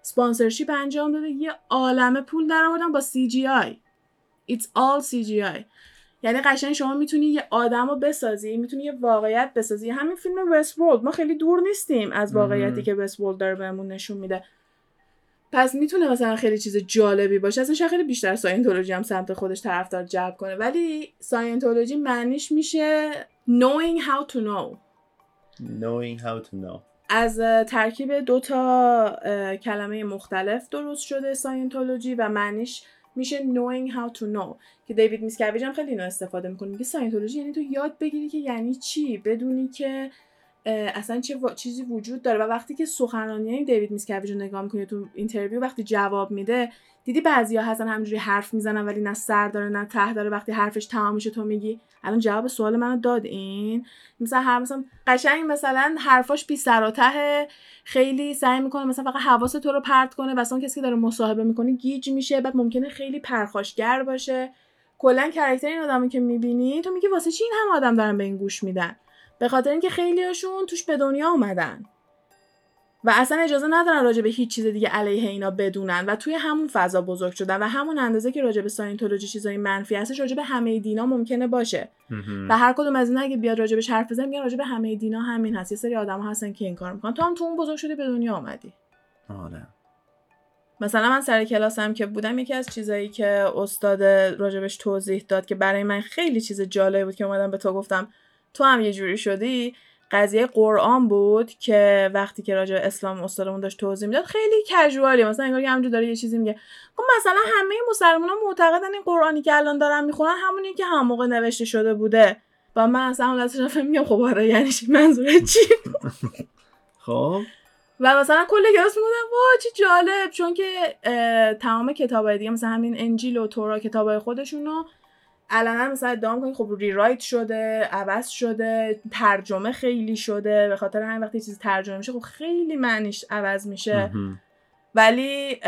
اسپانسرشیپ انجام داده، یه عالمه پول درآوردن با سی جی آی. It's all سی جی آی. یعنی قشنگ شما میتونی یه آدمو بسازی، میتونی یه واقعیت بسازی. همین فیلم وست ورلد، ما خیلی دور نیستیم از واقعیتی که وست ورلد داره بهمون نشون میده. پس میتونه مثلا خیلی چیز جالبی باشه. اصلا خیلی بیشتر ساینتولوژی هم سمت خودش طرفدار جلب کنه، ولی ساینتولوژی معنیش میشه knowing how to know. knowing how to know از ترکیب دو تا کلمه مختلف درست شده ساینتولوژی و معنیش میشه knowing how to know که دیوید میسکاویج هم خیلی اینو استفاده میکنه. میگه ساینتولوژی یعنی تو یاد بگیری که یعنی چی، بدونی که اصلا چه و... چیزی وجود داره. و وقتی که سخنرانی دیوید میسکاویج رو نگاه میکنی تو اینترویو وقتی جواب میده، دیدی بعضیا هستن همینجوری حرف میزنن ولی نه سر داره نه ته داره، وقتی حرفش تمام میشه تو میگی الان جواب سوال منو داد. این مثلا هر مثلا قشنگ مثلا حرفاش بی سر و ته، خیلی سعی میکنه مثلا فقط حواس تو رو پرت کنه، واسه اون کسی که داره مصاحبه میکنه گیج میشه. بعد ممکنه خیلی پرخاشگر باشه. کلا کاراکتر این آدمی که میبینی تو میگی واسه چی این هم آدم دارن به این گوش میدن، به خاطر اینکه خیلیاشون توش به دنیا اومدن و اصلا اجازه ندارن راجع به هیچ چیز دیگه علیه اینا بدونن و توی همون فضا بزرگ شدن. و همون اندازه که راجع به ساینتولوژی چیزای منفی هستش، راجع به همه دینا ممکنه باشه و هر کدوم از اینا اگه بیاد راجع بهش حرف بزنه میگن راجع به همه دینا همین هست. یه سری آدم‌ها هستن که این کار میکنن، تو هم تو اون بزرگ شدی، به دنیا اومدی. آره مثلا من سر کلاسم که بودم، یکی از چیزایی که استاد راجع بهش توضیح داد که برای من خیلی چیز جالبی بود که اومدم به تو گفتم تو هم یه جوری شدی، قضیه قرآن بود که وقتی که راجع به اسلام استادمون داشت توضیح میداد خیلی کژوالی، مثلا انگار همونجوری داره یه چیزی میگه. خب مثلا همه مسلمان‌ها معتقدن این قرآنی که الان دارن میخونن همونی که هم موقع نوشته شده بوده و من اصلا لازم نفهم میگم خب آره یعنی چی، منظورت چی؟ خب و مثلا کل کلاس میگفتن وا چه جالب، چون که تمام کتابای دیگه مثلا همین انجیل و تورا کتابای خودشونو الان مثلا ادعا کنید خب ری رایت شده، عوض شده، ترجمه خیلی شده، به خاطر همین وقتی چیز ترجمه میشه خب خیلی معنیش عوض میشه. ولی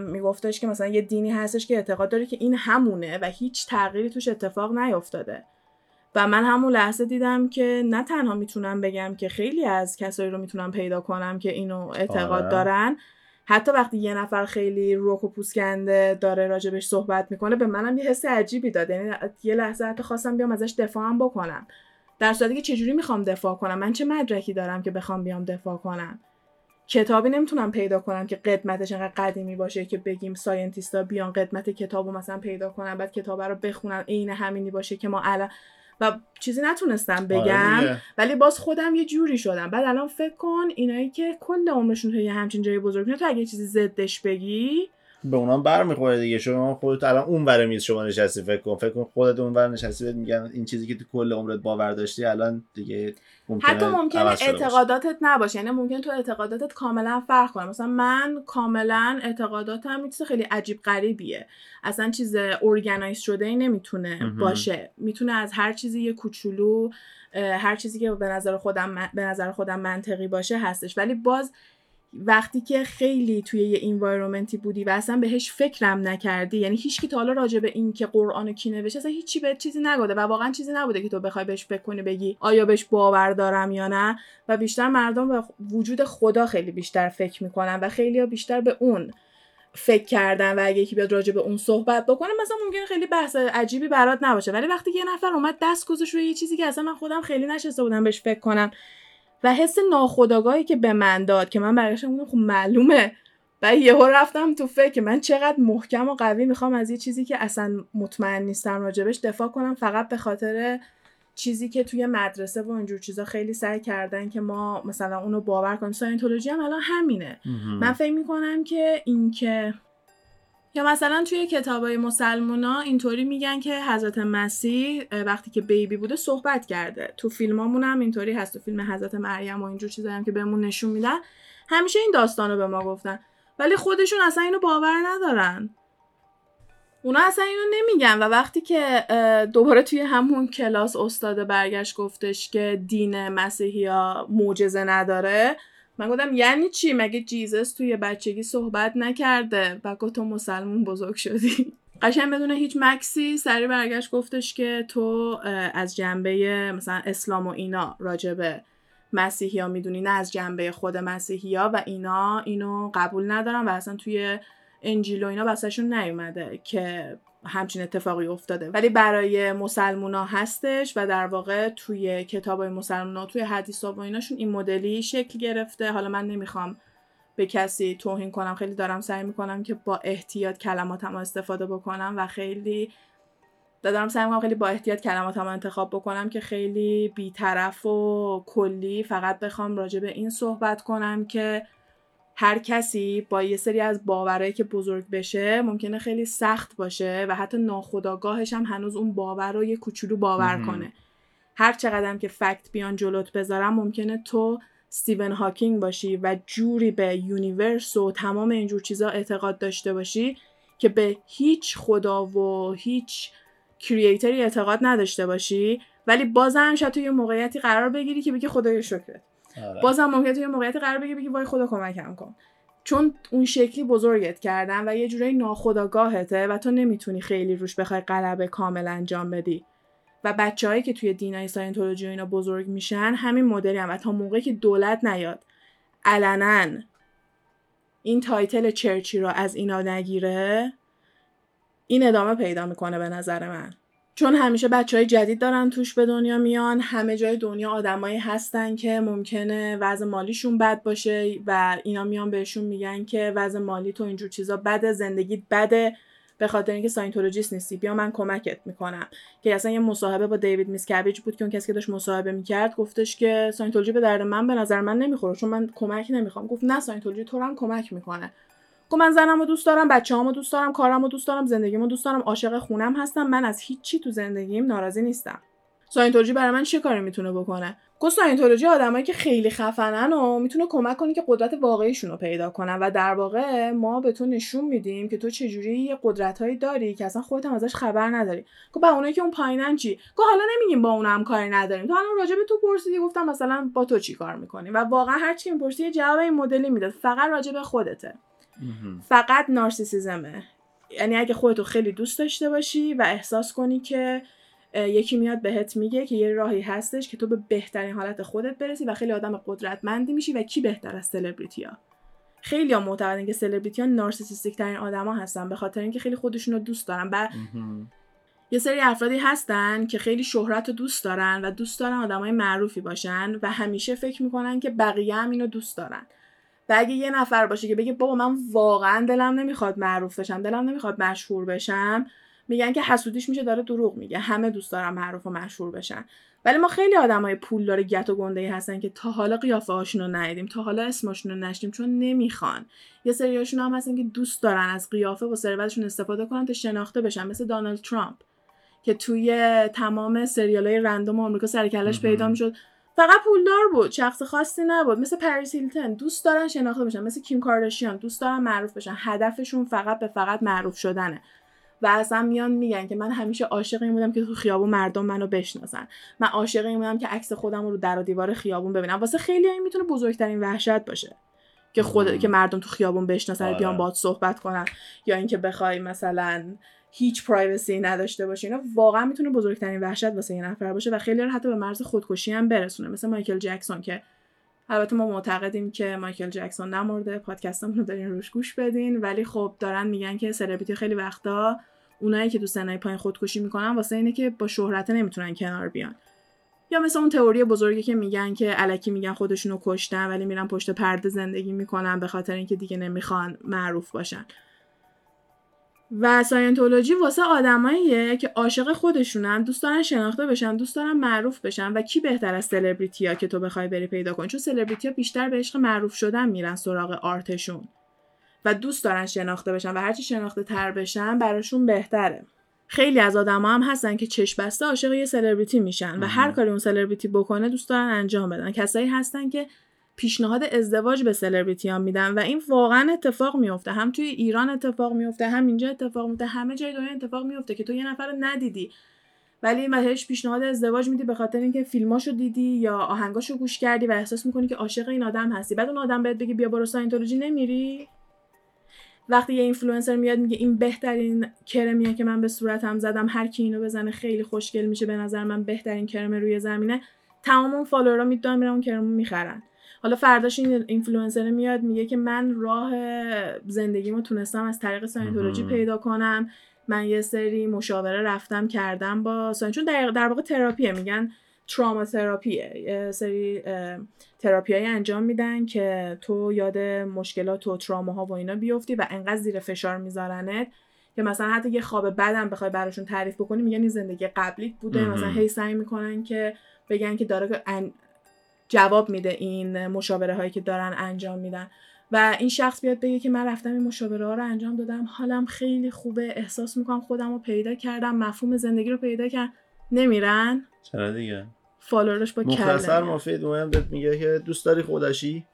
میگفتش که مثلا یه دینی هستش که اعتقاد داره که این همونه و هیچ تغییری توش اتفاق نیافتاده. و من همون لحظه دیدم که نه تنها میتونم بگم که خیلی از کسایی رو میتونم پیدا کنم که اینو اعتقاد آه. دارن، حتی وقتی یه نفر خیلی رک و پوسکنده داره راجبش صحبت میکنه به منم یه حس عجیبی داد. یعنی یه لحظه حتی خواستم بیام ازش دفاعم بکنم، در صورتی که چجوری میخوام دفاع کنم؟ من چه مدرکی دارم که بخوام بیام دفاع کنم؟ کتابی نمیتونم پیدا کنم که قدمتش انقدر قدیمی باشه که بگیم ساینتیستا بیان قدمت کتابو مثلا پیدا کنن، بعد کتابا رو بخونن عین همینی باشه که ما الان، و چیزی نتونستم بگم. آره ولی باز خودم یه جوری شدم. بعد الان فکر کن اینایی که کل عمرشون توی همچین جای بزرگ میاد، تو اگه چیزی ضدش بگی به اونام برمیخوره دیگه. شما خودت الان اون ور میز شما نشستی، فکر کن فکر کن خودت اون ور نشستی بهت میگن این چیزی که تو کل عمرت باور داشتی الان دیگه ممکنه حتی ممکنه اعتقاداتت نباشه. یعنی ممکنه تو اعتقاداتت کاملا فرق کنه. مثلا من کاملا اعتقاداتم یه چیز خیلی عجیب غریبیه، اصلا چیز ارگانایز شده ای نمیتونه باشه. میتونه از هر چیزی یه کوچولو، هر چیزی که به نظر خودم به نظر خودم منطقی باشه هستش. ولی باز وقتی که خیلی توی یه انوایرمنتی بودی و اصلا بهش فکرم نکردی، یعنی هیچکی تا حالا راجع به این که قرآن کی نوشته اصلا هیچی بهت چیزی نگفته و واقعا چیزی نبوده که تو بخوای بهش فکر کنی بگی آیا بهش باور دارم یا نه. و بیشتر مردم به وجود خدا خیلی بیشتر فکر میکنن و خیلی‌ها بیشتر به اون فکر کردن و اگه یکی بیاد راجع به اون صحبت بکنه مثلا ممکنه خیلی بحث عجیبی برات نباشه. ولی وقتی یه نفر اومد دست گذاشت روی یه چیزی که اصلا من خودم خیلی نشسته بودم بهش فکر کنم و حس ناخودآگاهی که به من داد که من برگشتم گفتم خب معلومه، و یهو رفتم تو فکر من چقدر محکم و قوی میخوام از یه چیزی که اصلا مطمئن نیستم راجبش دفاع کنم، فقط به خاطر چیزی که توی مدرسه و اینجور چیزا خیلی سعی کردن که ما مثلا اونو باور کنیم. ساینتولوژی هم الان همینه. من فکر میکنم که این که یا مثلا توی کتابای مسلمونا اینطوری میگن که حضرت مسیح وقتی که بیبی بوده صحبت کرده. تو فیلمامون هم اینطوری هست، تو فیلم حضرت مریم و اینجور چیزایی هم که بهمون نشون میدن همیشه این داستانو به ما گفتن، ولی خودشون اصلا اینو باور ندارن، اونا اصلا اینو نمیگن. و وقتی که دوباره توی همون کلاس استاد برگشت گفتش که دین مسیحیا معجزه نداره، من گفتم یعنی چی؟ مگه جیزس توی بچگی صحبت نکرده؟ بگو تو مسلمون بزرگ شدی. قشنگ بدون هیچ مکسی سری برگشت گفتش که تو از جنبه مثلا اسلام و اینا راجبه مسیحی ها میدونی، نه از جنبه خود مسیحی ها و اینا اینو قبول ندارن و اصلا توی انجیل و اینا بسشون نیومده که همچین اتفاقی افتاده، ولی برای مسلمونا هستش و در واقع توی کتابای مسلمونا، توی حدیثا و ایناشون این مدلی شکل گرفته. حالا من نمیخوام به کسی توهین کنم، خیلی دارم سعی میکنم که با احتیاط کلماتم استفاده بکنم و خیلی دارم سعی میکنم خیلی با احتیاط کلماتم انتخاب بکنم که خیلی بی‌طرف و کلی فقط بخوام راجع به این صحبت کنم که هر کسی با یه سری از باورایی که بزرگ بشه ممکنه خیلی سخت باشه و حتی ناخودآگاهش هم هنوز اون باور رو یه کوچولو باور کنه. هر چقدر هم که فکت بیان جلوت بذارم ممکنه تو استیون هاکینگ باشی و جوری به یونیورس و تمام اینجور چیزا اعتقاد داشته باشی که به هیچ خدا و هیچ کریئتری اعتقاد نداشته باشی، ولی بازم شاید توی یه موقعیتی قرار بگیری که بگی خدای شکرت. آره. بازم ممکنه توی یه موقعیتی قرار بگیری بگی وای خدا کمکم کن، چون اون شکلی بزرگت کردن و یه جورایی ناخودآگاهته و تو نمیتونی خیلی روش بخوای غلبه کامل انجام بدی. و بچه‌هایی که توی دینای ساینتولوژی و اینا بزرگ میشن همین مدلی هم و تا موقعی که دولت نیاد علنا این تایتل چرچی رو از اینا نگیره، این ادامه پیدا میکنه به نظر من، چون همیشه بچه‌های جدید دارن توش به دنیا میان. همه جای دنیا آدمایی هستن که ممکنه وضع مالیشون بد باشه و اینا میان بهشون میگن که وضع مالی تو اینجور چیزا بده، زندگیت بده، به خاطر اینکه ساینتولوژیست نیستی، بیا من کمکت میکنم. که اصلا یه مصاحبه با دیوید میسکویج بود که اون کسی که داشت مصاحبه میکرد گفتش که ساینتولوژی به درد من به نظر من نمیخوره چون من کمک نمیخوام. گفت نه، ساینتولوژی تو رو هم کمک میکنه. گفت من زنمو دوست دارم، بچه‌هامو دوست دارم، کارمو دوست دارم، زندگیمو دوست دارم، عاشق خونم هستم، من از هیچ چی تو زندگیم ناراضی نیستم. ساینتولوژی برای من چه کاری میتونه بکنه؟ گفت ساینتولوژی آدمایی که خیلی خفنن و میتونه کمک کنه که قدرت واقعیشون رو پیدا کنن و در واقع ما به تو نشون میدیم که تو چه جوری یه قدرتایی داری که اصلا خودت هم ازش خبر نداری. گفت با اونایی که اون پایینن چی؟ گفت حالا نمیگیم با اونم کاری نداریم، تو الان راجع به تو پرسیدی گفتم مثلا با تو چی کار میکنی و واقعا هر چی میپرسی جواب این مدلی میداد، فقط راجع به خودته. فقط نارسیسیزمه، یعنی اگه خودتو خیلی دوست داشته باشی و احساس کنی که یکی میاد بهت میگه که یه راهی هستش که تو به بهترین حالت خودت برسی و خیلی آدم قدرتمندی میشی. و کی بهتر از سلبریتی‌ها؟ خیلی‌ها معتقدن که سلبریتی‌ها نارسیسیستیک ترین آدما هستن به خاطر اینکه خیلی خودشون رو دوست دارن و یه سری افرادی هستن که خیلی شهرت رو دوست دارن و دوست دارن آدمای معروفی باشن و همیشه فکر میکنن که بقیه هم اینو دوست دارن. و اگه یه نفر باشه که بگه بابا من واقعا دلم نمیخواد معروف بشم، دلم نمیخواد مشهور بشم، میگن که حسودیش میشه، داره دروغ میگه، همه دوست دارن معروف و مشهور بشن. ولی ما خیلی آدمای پولدار گت و گنده‌ای هستن که تا حالا قیافه هاشون رو ندیدیم، تا حالا اسمشون رو نشنیدیم چون نمیخوان. یه سریاشون هم هستن که دوست دارن از قیافه و ثروتشون استفاده کنن تا شناخته بشن، مثل دونالد ترامپ که توی تمام سریال‌های رندوم آمریکا سر کله‌اش پیدا میشد، فقط پولدار بود، شخص خاصی نبود. مثل پاریس هیلتون دوست دارن شناخته بشن، مثل کیم کارداشیان دوست دارن معروف بشن، هدفشون فقط به فقط معروف شدنه. و اصلا میان میگن که من همیشه عاشق این بودم که تو خیابون مردم منو بشناسن، من عاشق این بودم که عکس خودم رو در و دیوار خیابون ببینم. واسه خیلی این میتونه بزرگترین وحشت باشه که خود که مردم تو خیابون بشناسن، بیان باهات صحبت کنن، یا اینکه بخوای مثلا هیچ پرایوسی نداشته باشی. اینا واقعا میتونه بزرگترین وحشت واسه یه نفر باشه و خیلی رو حتی به مرز خودکشی هم برسونه، مثل مایکل جکسون. که البته ما معتقدیم که مایکل جکسون نمرده، پادکستمون رو دارین روش گوش بدین، ولی خب دارن میگن که سلبریتی خیلی وقتا اونایی که تو سنای پایین خودکشی میکنن واسه اینه که با شهرت نمیتونن کنار بیان. یا مثلا اون تئوری بزرگی که میگن که الکی میگن خودشونو کشتن ولی میرن پشت پرده زندگی میکنن به خاطر اینکه دیگه نمیخوان معروف باشن. و ساینتولوژی واسه آدماییه که عاشق خودشونن، دوست دارن شناخته بشن، دوست دارن معروف بشن. و کی بهتر از سلبریتی‌ها که تو بخوای بری پیدا کنی، چون سلبریتی‌ها بیشتر به عشق معروف شدن میرن، سراغ آرتشون و دوست دارن شناخته بشن و هرچی شناخته تر بشن براشون بهتره. خیلی از آدما هم هستن که چشم بسته عاشق یه سلبریتی میشن و هر کاری اون سلبریتی بکنه دوست دارن انجام بدن. کسایی هستن که پیشنهاد ازدواج به سلبریتی‌ها میدن و این واقعا اتفاق میفته، هم توی ایران اتفاق میفته، هم اینجا اتفاق میفته، همه جای دنیا اتفاق میفته که تو یه نفر رو ندیدی ولی بهش پیشنهاد ازدواج میدی به خاطر اینکه فیلماشو دیدی یا آهنگاشو گوش کردی و احساس میکنی که عاشق این آدم هستی. بعد اون آدم بهت بگه بیا برو ساینتولوژی، نمیری؟ وقتی یه اینفلوئنسر میاد میگه این بهترین کرمیه که من به صورتم زدم، هر کی اینو بزنه خیلی خوشگل میشه، به نظر من بهترین کرم روی زمینه، تمام اون فالوورها میدونن میرن اون کرم میخرن. حالا فرداش این اینفلوئنسر میاد میگه که من راه زندگیمو تونستم از طریق ساینتولوژی پیدا کنم، من یه سری مشاوره رفتم کردم با ساین، چون در, در واقع تراپیه، میگن تراما تراپیه، یه سری تراپیایی انجام میدن که تو یاد مشکلات و تراماها و اینا بیفتی و انقدر زیر فشار میذارنت که مثلا حتی یه خواب بدم بخوای براشون تعریف بکنی میگن این زندگی قبلیت بوده. مثلا هی سعی میکنن که بگن که داره ان... جواب میده این مشاوره هایی که دارن انجام میدن و این شخص بیاد بگه که من رفتم این مشاوره ها رو انجام دادم، حالم خیلی خوبه، احساس میکنم خودم رو پیدا کردم، مفهوم زندگی رو پیدا کردم. نمیرن چرا دیگه؟ فالوورش با کله. مختصر مفید مهم بهت میگه که دوست داری خودشی؟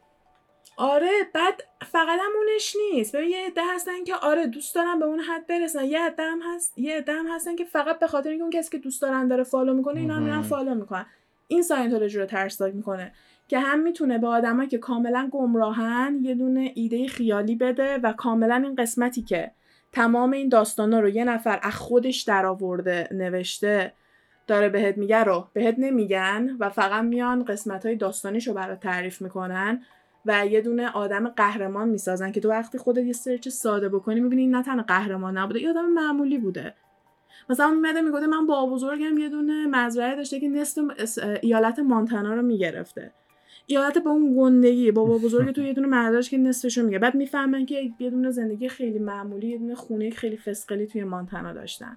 آره. بعد فقط همونش نیست، ببین یه عده هستن که آره دوست دارن به اون حد برسن، یه عده هم هست یه عده هم هستن که فقط به خاطر اینکه اون کسی که دوست دارن داره فالو میکنه اینا میرن فالو میکنن. این ساینتولوژی رو ترسناک میکنه که هم میتونه به آدمایی که کاملا گمراهن یه دونه ایده خیالی بده و کاملا این قسمتی که تمام این داستانا رو یه نفر از خودش درآورده نوشته داره بهت میگه رو بهت نمیگن و فقط میان قسمت‌های داستانیشو برات تعریف میکنن و یه دونه آدم قهرمان میسازن که تو وقتی خودت یه سرچ ساده بکنی میبینی این نه تنها قهرمان نبوده، یه آدم معمولی بوده. مثلا میمده میگه من با بزرگم یه دونه مزرعه داشته که نصف ایالت مونتانا رو میگرفته، ایالت با اون گندگی بابا بزرگ تو یه دونه مرداش که نصفشو میگه. بعد میفهمن که یه دونه زندگی خیلی معمولی، یه دونه خونه خیلی فسقلی توی مونتانا داشتن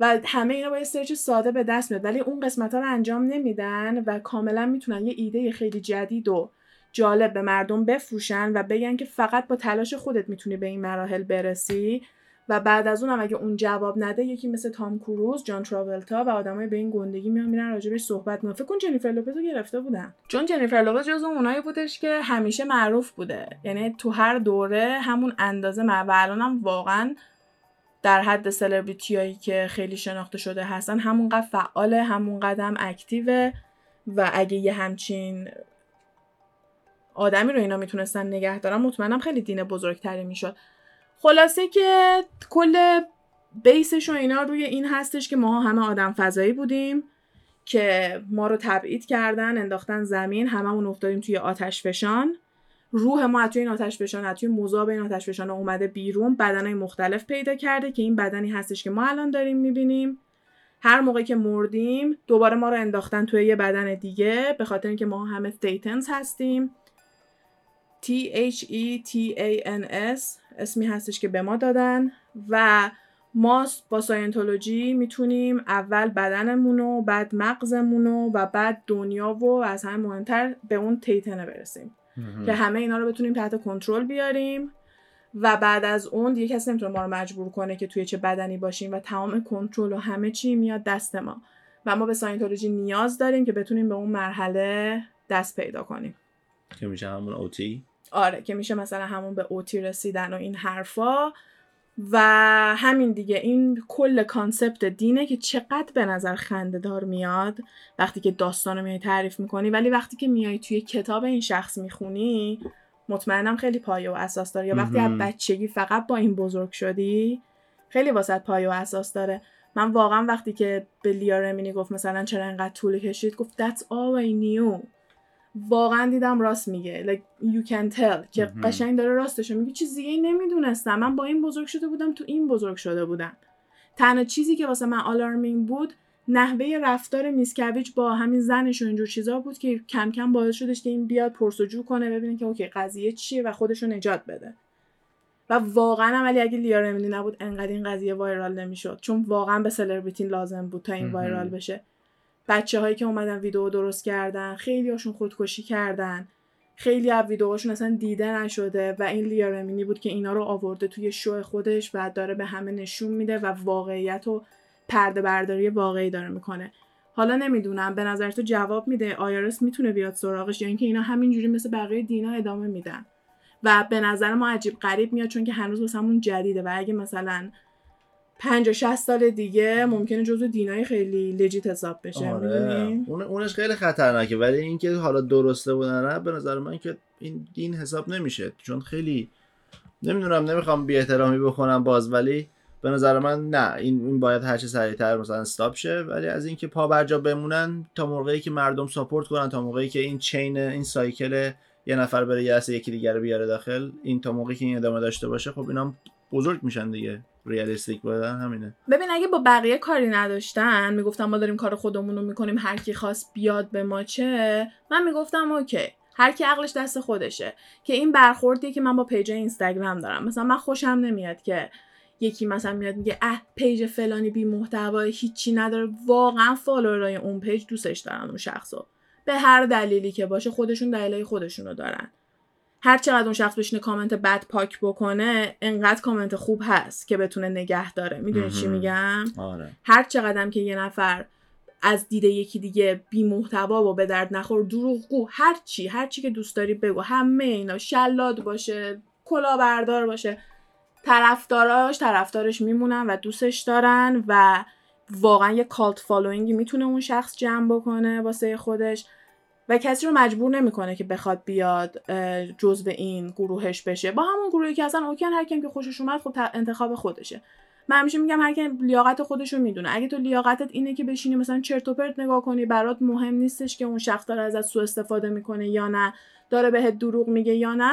و همه اینا با یه سرچ ساده به دست میاد، ولی اون قسمت‌ها رو انجام نمیدن و کاملا میتونن یه ایده خیلی جدید و جالب به مردم بفروشن و بگن که فقط با تلاش خودت میتونی به این مراحل برسی و بعد از اونم اگه اون جواب نده یکی مثل تام کروز، جان تراولتا و آدمای به این گندگی میان میرن راجبش صحبت میکنن. فکر کن جنیفر لوپز رو گرفته بودن، چون جنیفر لوپز جزو اونایی بودش که همیشه معروف بوده، یعنی تو هر دوره همون اندازه معروف، الانم واقعا در حد سلبریتیایی که خیلی شناخته شده هستن همونقدر فعاله، همونقدر هم اکتیوه و اگه یه همچین آدمی رو اینا میتونستن نگه دارن مطمئنم خیلی دین بزرگتری میشد. خلاصه که کل بیسش و اینا روی این هستش که ما همه آدم فضایی بودیم که ما رو تبعید کردن، انداختن زمین، هممون افتادیم توی آتش فشان، روح ما از توی این آتش فشان، توی مذاب این آتش فشان اومده بیرون، بدنای مختلف پیدا کرده که این بدنی هستش که ما الان داریم میبینیم. هر موقع که مردیم دوباره ما رو انداختن توی یه بدن دیگه، به خاطر اینکه ما همه تیتنز هستیم. تی اچ ای تی ای ان اس اسمی هستش که به ما دادن و ما با ساینتولوژی میتونیم اول بدنمونو، بعد مغزمونو و بعد دنیا و از همه مهمتر به اون تیتنه برسیم که همه اینا رو بتونیم تحت کنترل بیاریم و بعد از اون دیگه کسی نمیتونه ما رو مجبور کنه که توی چه بدنی باشیم و تمام کنترل و همه چی میاد دست ما و ما به ساینتولوژی نیاز داریم که بتونیم به اون مرحله دست پیدا کنیم که میشه همون او تی. آره، که میشه مثلا همون به او تی رسیدن و این حرفا و همین دیگه. این کل کانسپت دینه که چقدر به نظر خنده‌دار میاد وقتی که داستانو میای تعریف میکنی، ولی وقتی که میای توی کتاب این شخص میخونی مطمئنم خیلی پایه و اساس داره. یا وقتی از بچگی فقط با این بزرگ شدی خیلی واسط پایه و اساس داره. من واقعا وقتی که به لیا رمینی گفت مثلا چرا انقدر طول کشید، گفت that's all I knew. واقعا دیدم راست میگه، like you can tell که قشنگ داره راستش میگه. چیزی دیگه نمیدونستم، من با این بزرگ شده بودم، تو این بزرگ شده بودم. تنها چیزی که واسه من آلارمینگ بود نحوه رفتار میسکویچ با همین زنش و اینجور چیزا بود که کم کم باعث شدش که این بیاد پرسوجو کنه ببینه که اوکی قضیه چیه و خودش رو نجات بده. و واقعا ولی اگه لیا رمینی نبود انقدر این قضیه وایرال نمیشد، چون واقعا به سلبریتی لازم بود تا این وایرال بشه. بچه‌هایی که اومدن ویدیو درست کردن، خیلی‌هاشون خودکشی کردن، خیلی از ویدیوهاشون اصلا دیده نشده و این لیا رمینی بود که اینا رو آورده توی شو خودش و داره به همه نشون میده و واقعیت و پرده برداری واقعی داره میکنه. حالا نمیدونم به نظر تو جواب میده؟ آیارس میتونه بیاد سراغش یا یعنی اینکه اینا همینجوری مثل بقیه دینا ادامه میدن؟ و به نظر ما عجیب غریب میاد چون که هنوز واسمون جدیده و اگه مثلا پنجاه شصت سال دیگه ممکنه جزو دینای خیلی لجیت حساب بشه. آره. اون اونش خیلی خطرناکه، ولی اینکه حالا درسته بودن نه، به نظر من که این دین حساب نمیشه چون خیلی نمیدونم، نمیخوام بی احترامی بکنم باز، ولی به نظر من نه، این این باید هر چه سریعتر مثلا استاپ شه. ولی از اینکه پا بر جا بمونن تا موقعی که مردم ساپورت کنن، تا موقعی که این چین، این سایکل یه نفر بره یه اصل یکی دیگه رو بیاره داخل، این تا موقعی که این ادامه داشته باشه، خب اینا بزرگ میشن دیگه. ریالیستیک بودن همینه. ببین اگه با بقیه کاری نداشتن، میگفتن ما داریم کار خودمون رو میکنیم، هر کی خواست بیاد به ما چه، من میگفتم اوکی، هر کی عقلش دست خودشه. که این برخوردیه که من با پیج اینستاگرام دارم. مثلا من خوشم نمیاد که یکی مثلا میاد میگه اه پیج فلانی بی محتوا، هیچی نداره. واقعا فالوورای اون پیج دوستش دارن اون شخصو، به هر دلیلی که باشه، خودشون دلایل خودشونو دارن. هر چقدر اون شخص بشینه کامنت بد پاک بکنه، انقدر کامنت خوب هست که بتونه نگه داره. میدونی چی میگم؟ آره. هر چقدرم که یه نفر از دیده یکی دیگه بی محتوا و به درد نخور، دروغگو، هر چی هر چی که دوست داری بگو، همه اینا، شلاق باشه، کلاهبردار باشه، طرفداراش طرفدارش میمونن و دوستش دارن و واقعا یه کالت فالوینگی میتونه اون شخص جمع بکنه واسه خودش و کسی رو مجبور نمیکنه که بخواد بیاد جزو این گروهش بشه. با همون گروهی که اصلا اوکن، هر کیم که خوشش اومد، خب انتخاب خودشه. من همیشه میگم هر کیم لیاقت خودش رو میدونه. اگه تو لیاقتت اینه که بشینی مثلا چرت و پرت نگاه کنی، برات مهم نیستش که اون شخص داره ازت سوء استفاده میکنه یا نه، داره بهت دروغ میگه یا نه،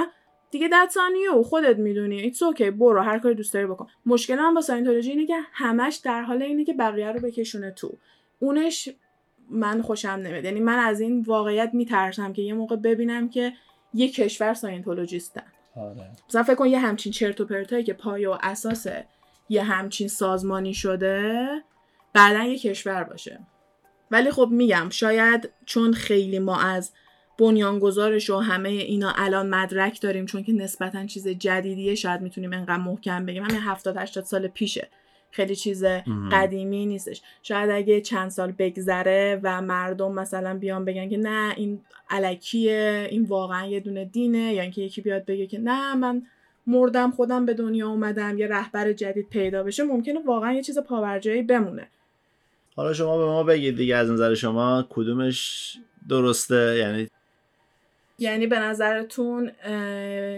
دیگه دتسانیه و خودت میدونی، ایتس اوکی، برو هر کاری دوست داری بکن. مشکل من با ساینتولوژی اینه که همش در حال اینه که بقیه رو بکشونه تو. اونش من خوشم نمیاد. یعنی من از این واقعیت میترسم که یه موقع ببینم که یه کشور ساینتولوژیستن. آره. مثلا فکر کن یه همچین چرت و پرتایی که پایه و اساس یه همچین سازمانی شده، بعدن یه کشور باشه. ولی خب میگم شاید چون خیلی ما از بنیانگذارش و همه اینا الان مدرک داریم، چون که نسبتاً چیز جدیدیه، شاید میتونیم انقدر محکم بگیم. همین هفتاد هشتاد سال پیشه، خیلی چیز قدیمی نیستش. شاید اگه چند سال بگذره و مردم مثلا بیان بگن که نه این الکیه، این واقعا یه دونه دینه، یا یعنی اینکه یکی بیاد بگه که نه من مردم خودم به دنیا اومدم، یه رهبر جدید پیدا بشه، ممکنه واقعا یه چیز پابرجایی بمونه. حالا شما به ما بگید دیگه از نظر شما کدومش درسته؟ یعنی یعنی به نظرتون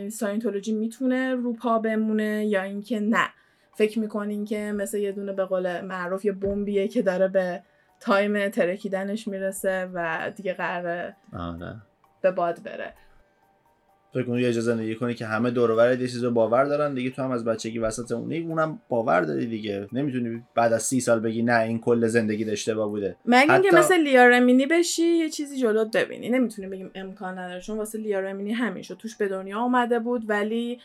ساینتولوژی میتونه روپا بمونه یا اینکه نه؟ فکر میکنین که مثل یه دونه به قول معروف یه بمبیه که داره به تایم ترکیدنش میرسه و دیگه قراره به باد بره؟ فکر کنی اجازه ندی کنی که همه دور و برت یه چیزو باور دارن دیگه، تو هم از بچگی وسط اونی، اونم باور داری دیگه، نمیتونی بعد از سی سال بگی نه این کل زندگی اشتباه بوده. مگه اینکه حتی... مثل لیا رمینی بشی یه چیزی جلوت ببینی، نمیتونیم بگیم امکان نداره، چون واسه لیا رمینی همین شد، توش به دنیا اومده بود. ولی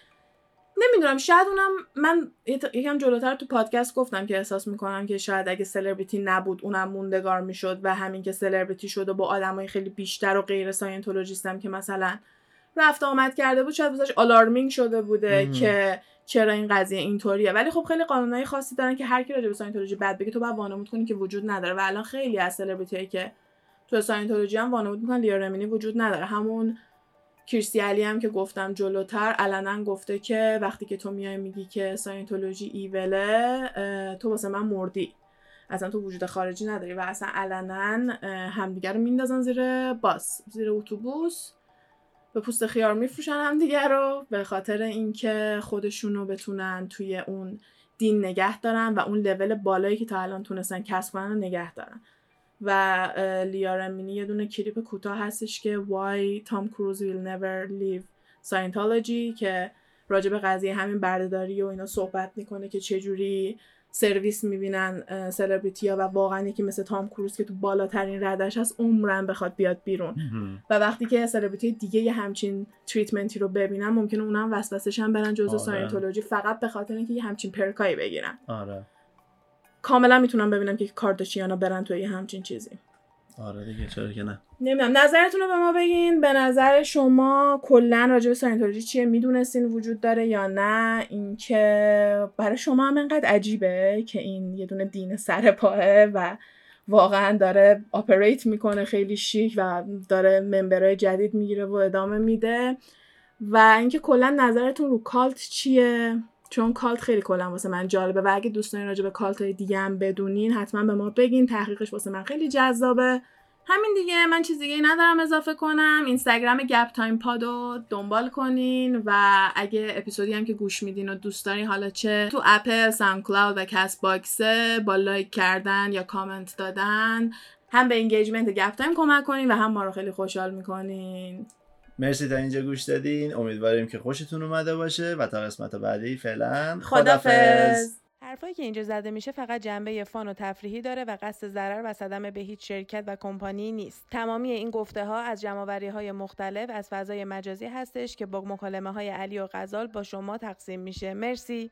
نمیدونم، شاید اونم، من یکم جلوتر تو پادکست گفتم که احساس میکنم که شاید اگه سلبریتی نبود اونم موندگار میشد و همین که سلبریتی شد و با آدمای خیلی بیشتر و غیر ساینتولوژیستم که مثلا رفت آمد کرده بود، شاید واسش آلارمینگ شده بوده مم. که چرا این قضیه اینطوریه. ولی خب خیلی قانونای خاصی دارن که هر کی راجع به ساینتولوژی بد بگه تو باید وانمود کنی که وجود نداره. و الان خیلی از سلبریتیایی که تو ساینتولوژی هم وانمود میکنن لیا رمینی وجود نداره. همون کریستی علی هم که گفتم جلوتر علنا گفته که وقتی که تو میای میگی که ساینتولوژی ایوله، تو واسه من مردی، اصلا تو وجود خارجی نداری. و اصلا علنا همدیگه رو میندازن زیر باس، زیر اتوبوس، به پوست خیار میفروشن هم دیگه رو، به خاطر اینکه خودشونو بتونن توی اون دین نگه دارن و اون لول بالایی که تا الان تونستن کسب کنن رو نگه دارن. و لیا رمینی یه دونه کلیپ کوتاه هستش که Why Tom Cruise Will Never Leave Scientology که راجع به قضیه همین بردهداری و اینا صحبت میکنه که چجوری سرویس میبینن سلبریتی‌ها و واقعا یکی مثل تام کروز که تو بالاترین ردش هست عمرن بخواد بیاد بیرون و وقتی که سلبریتی دیگه یه همچین تریتمنتی رو ببینن ممکنه اونم وسوسش هم برن جزء ساینتولوژی فقط به خاطر اینکه یه همچین پرکایی بگیرن. آره. کاملا میتونم ببینم که کارداشیانا برن توی یه همچین چیزی. آره دیگه، چرا که نه. نمیدونم، نظرتون رو به ما بگین. به نظر شما کلا راجع به ساینتولوژی چیه؟ میدونستین وجود داره یا نه؟ اینکه برای شما هم انقدر عجیبه که این یه دونه دین سر پاهه و واقعا داره آپریت میکنه خیلی شیک و داره ممبرای جدید میگیره و ادامه میده؟ و اینکه کلا نظرتون رو کالت چیه؟ چون کالت خیلی کلا واسه من جالبه و اگه دوستان راجع به کالت‌های دیگه هم بدونین حتما به ما بگین، تحقیقش واسه من خیلی جذابه همین دیگه، من چیز دیگه ندارم اضافه کنم. اینستاگرام گپ تایم پادو دنبال کنین و اگه اپیزودی هم که گوش میدین و دوست دارین، حالا چه تو اپ ساوند کلاود و کست باکس، با لایک کردن یا کامنت دادن هم به انگیجمنت گپ تایم کمک کنین و هم ما رو خیلی خوشحال میکنین. مرسی تا اینجا گوش دادین، امیدواریم که خوشتون اومده باشه و تا قسمت بعدی فعلا خدافظ. حرفایی که اینجا زده میشه فقط جنبه فان و تفریحی داره و قصد ضرر و صدمه به هیچ شرکت و کمپانی نیست. تمامی این گفته ها از جمع‌آوری‌های مختلف از فضای مجازی هستش که با مکالمه های علی و غزال با شما تقسیم میشه. مرسی.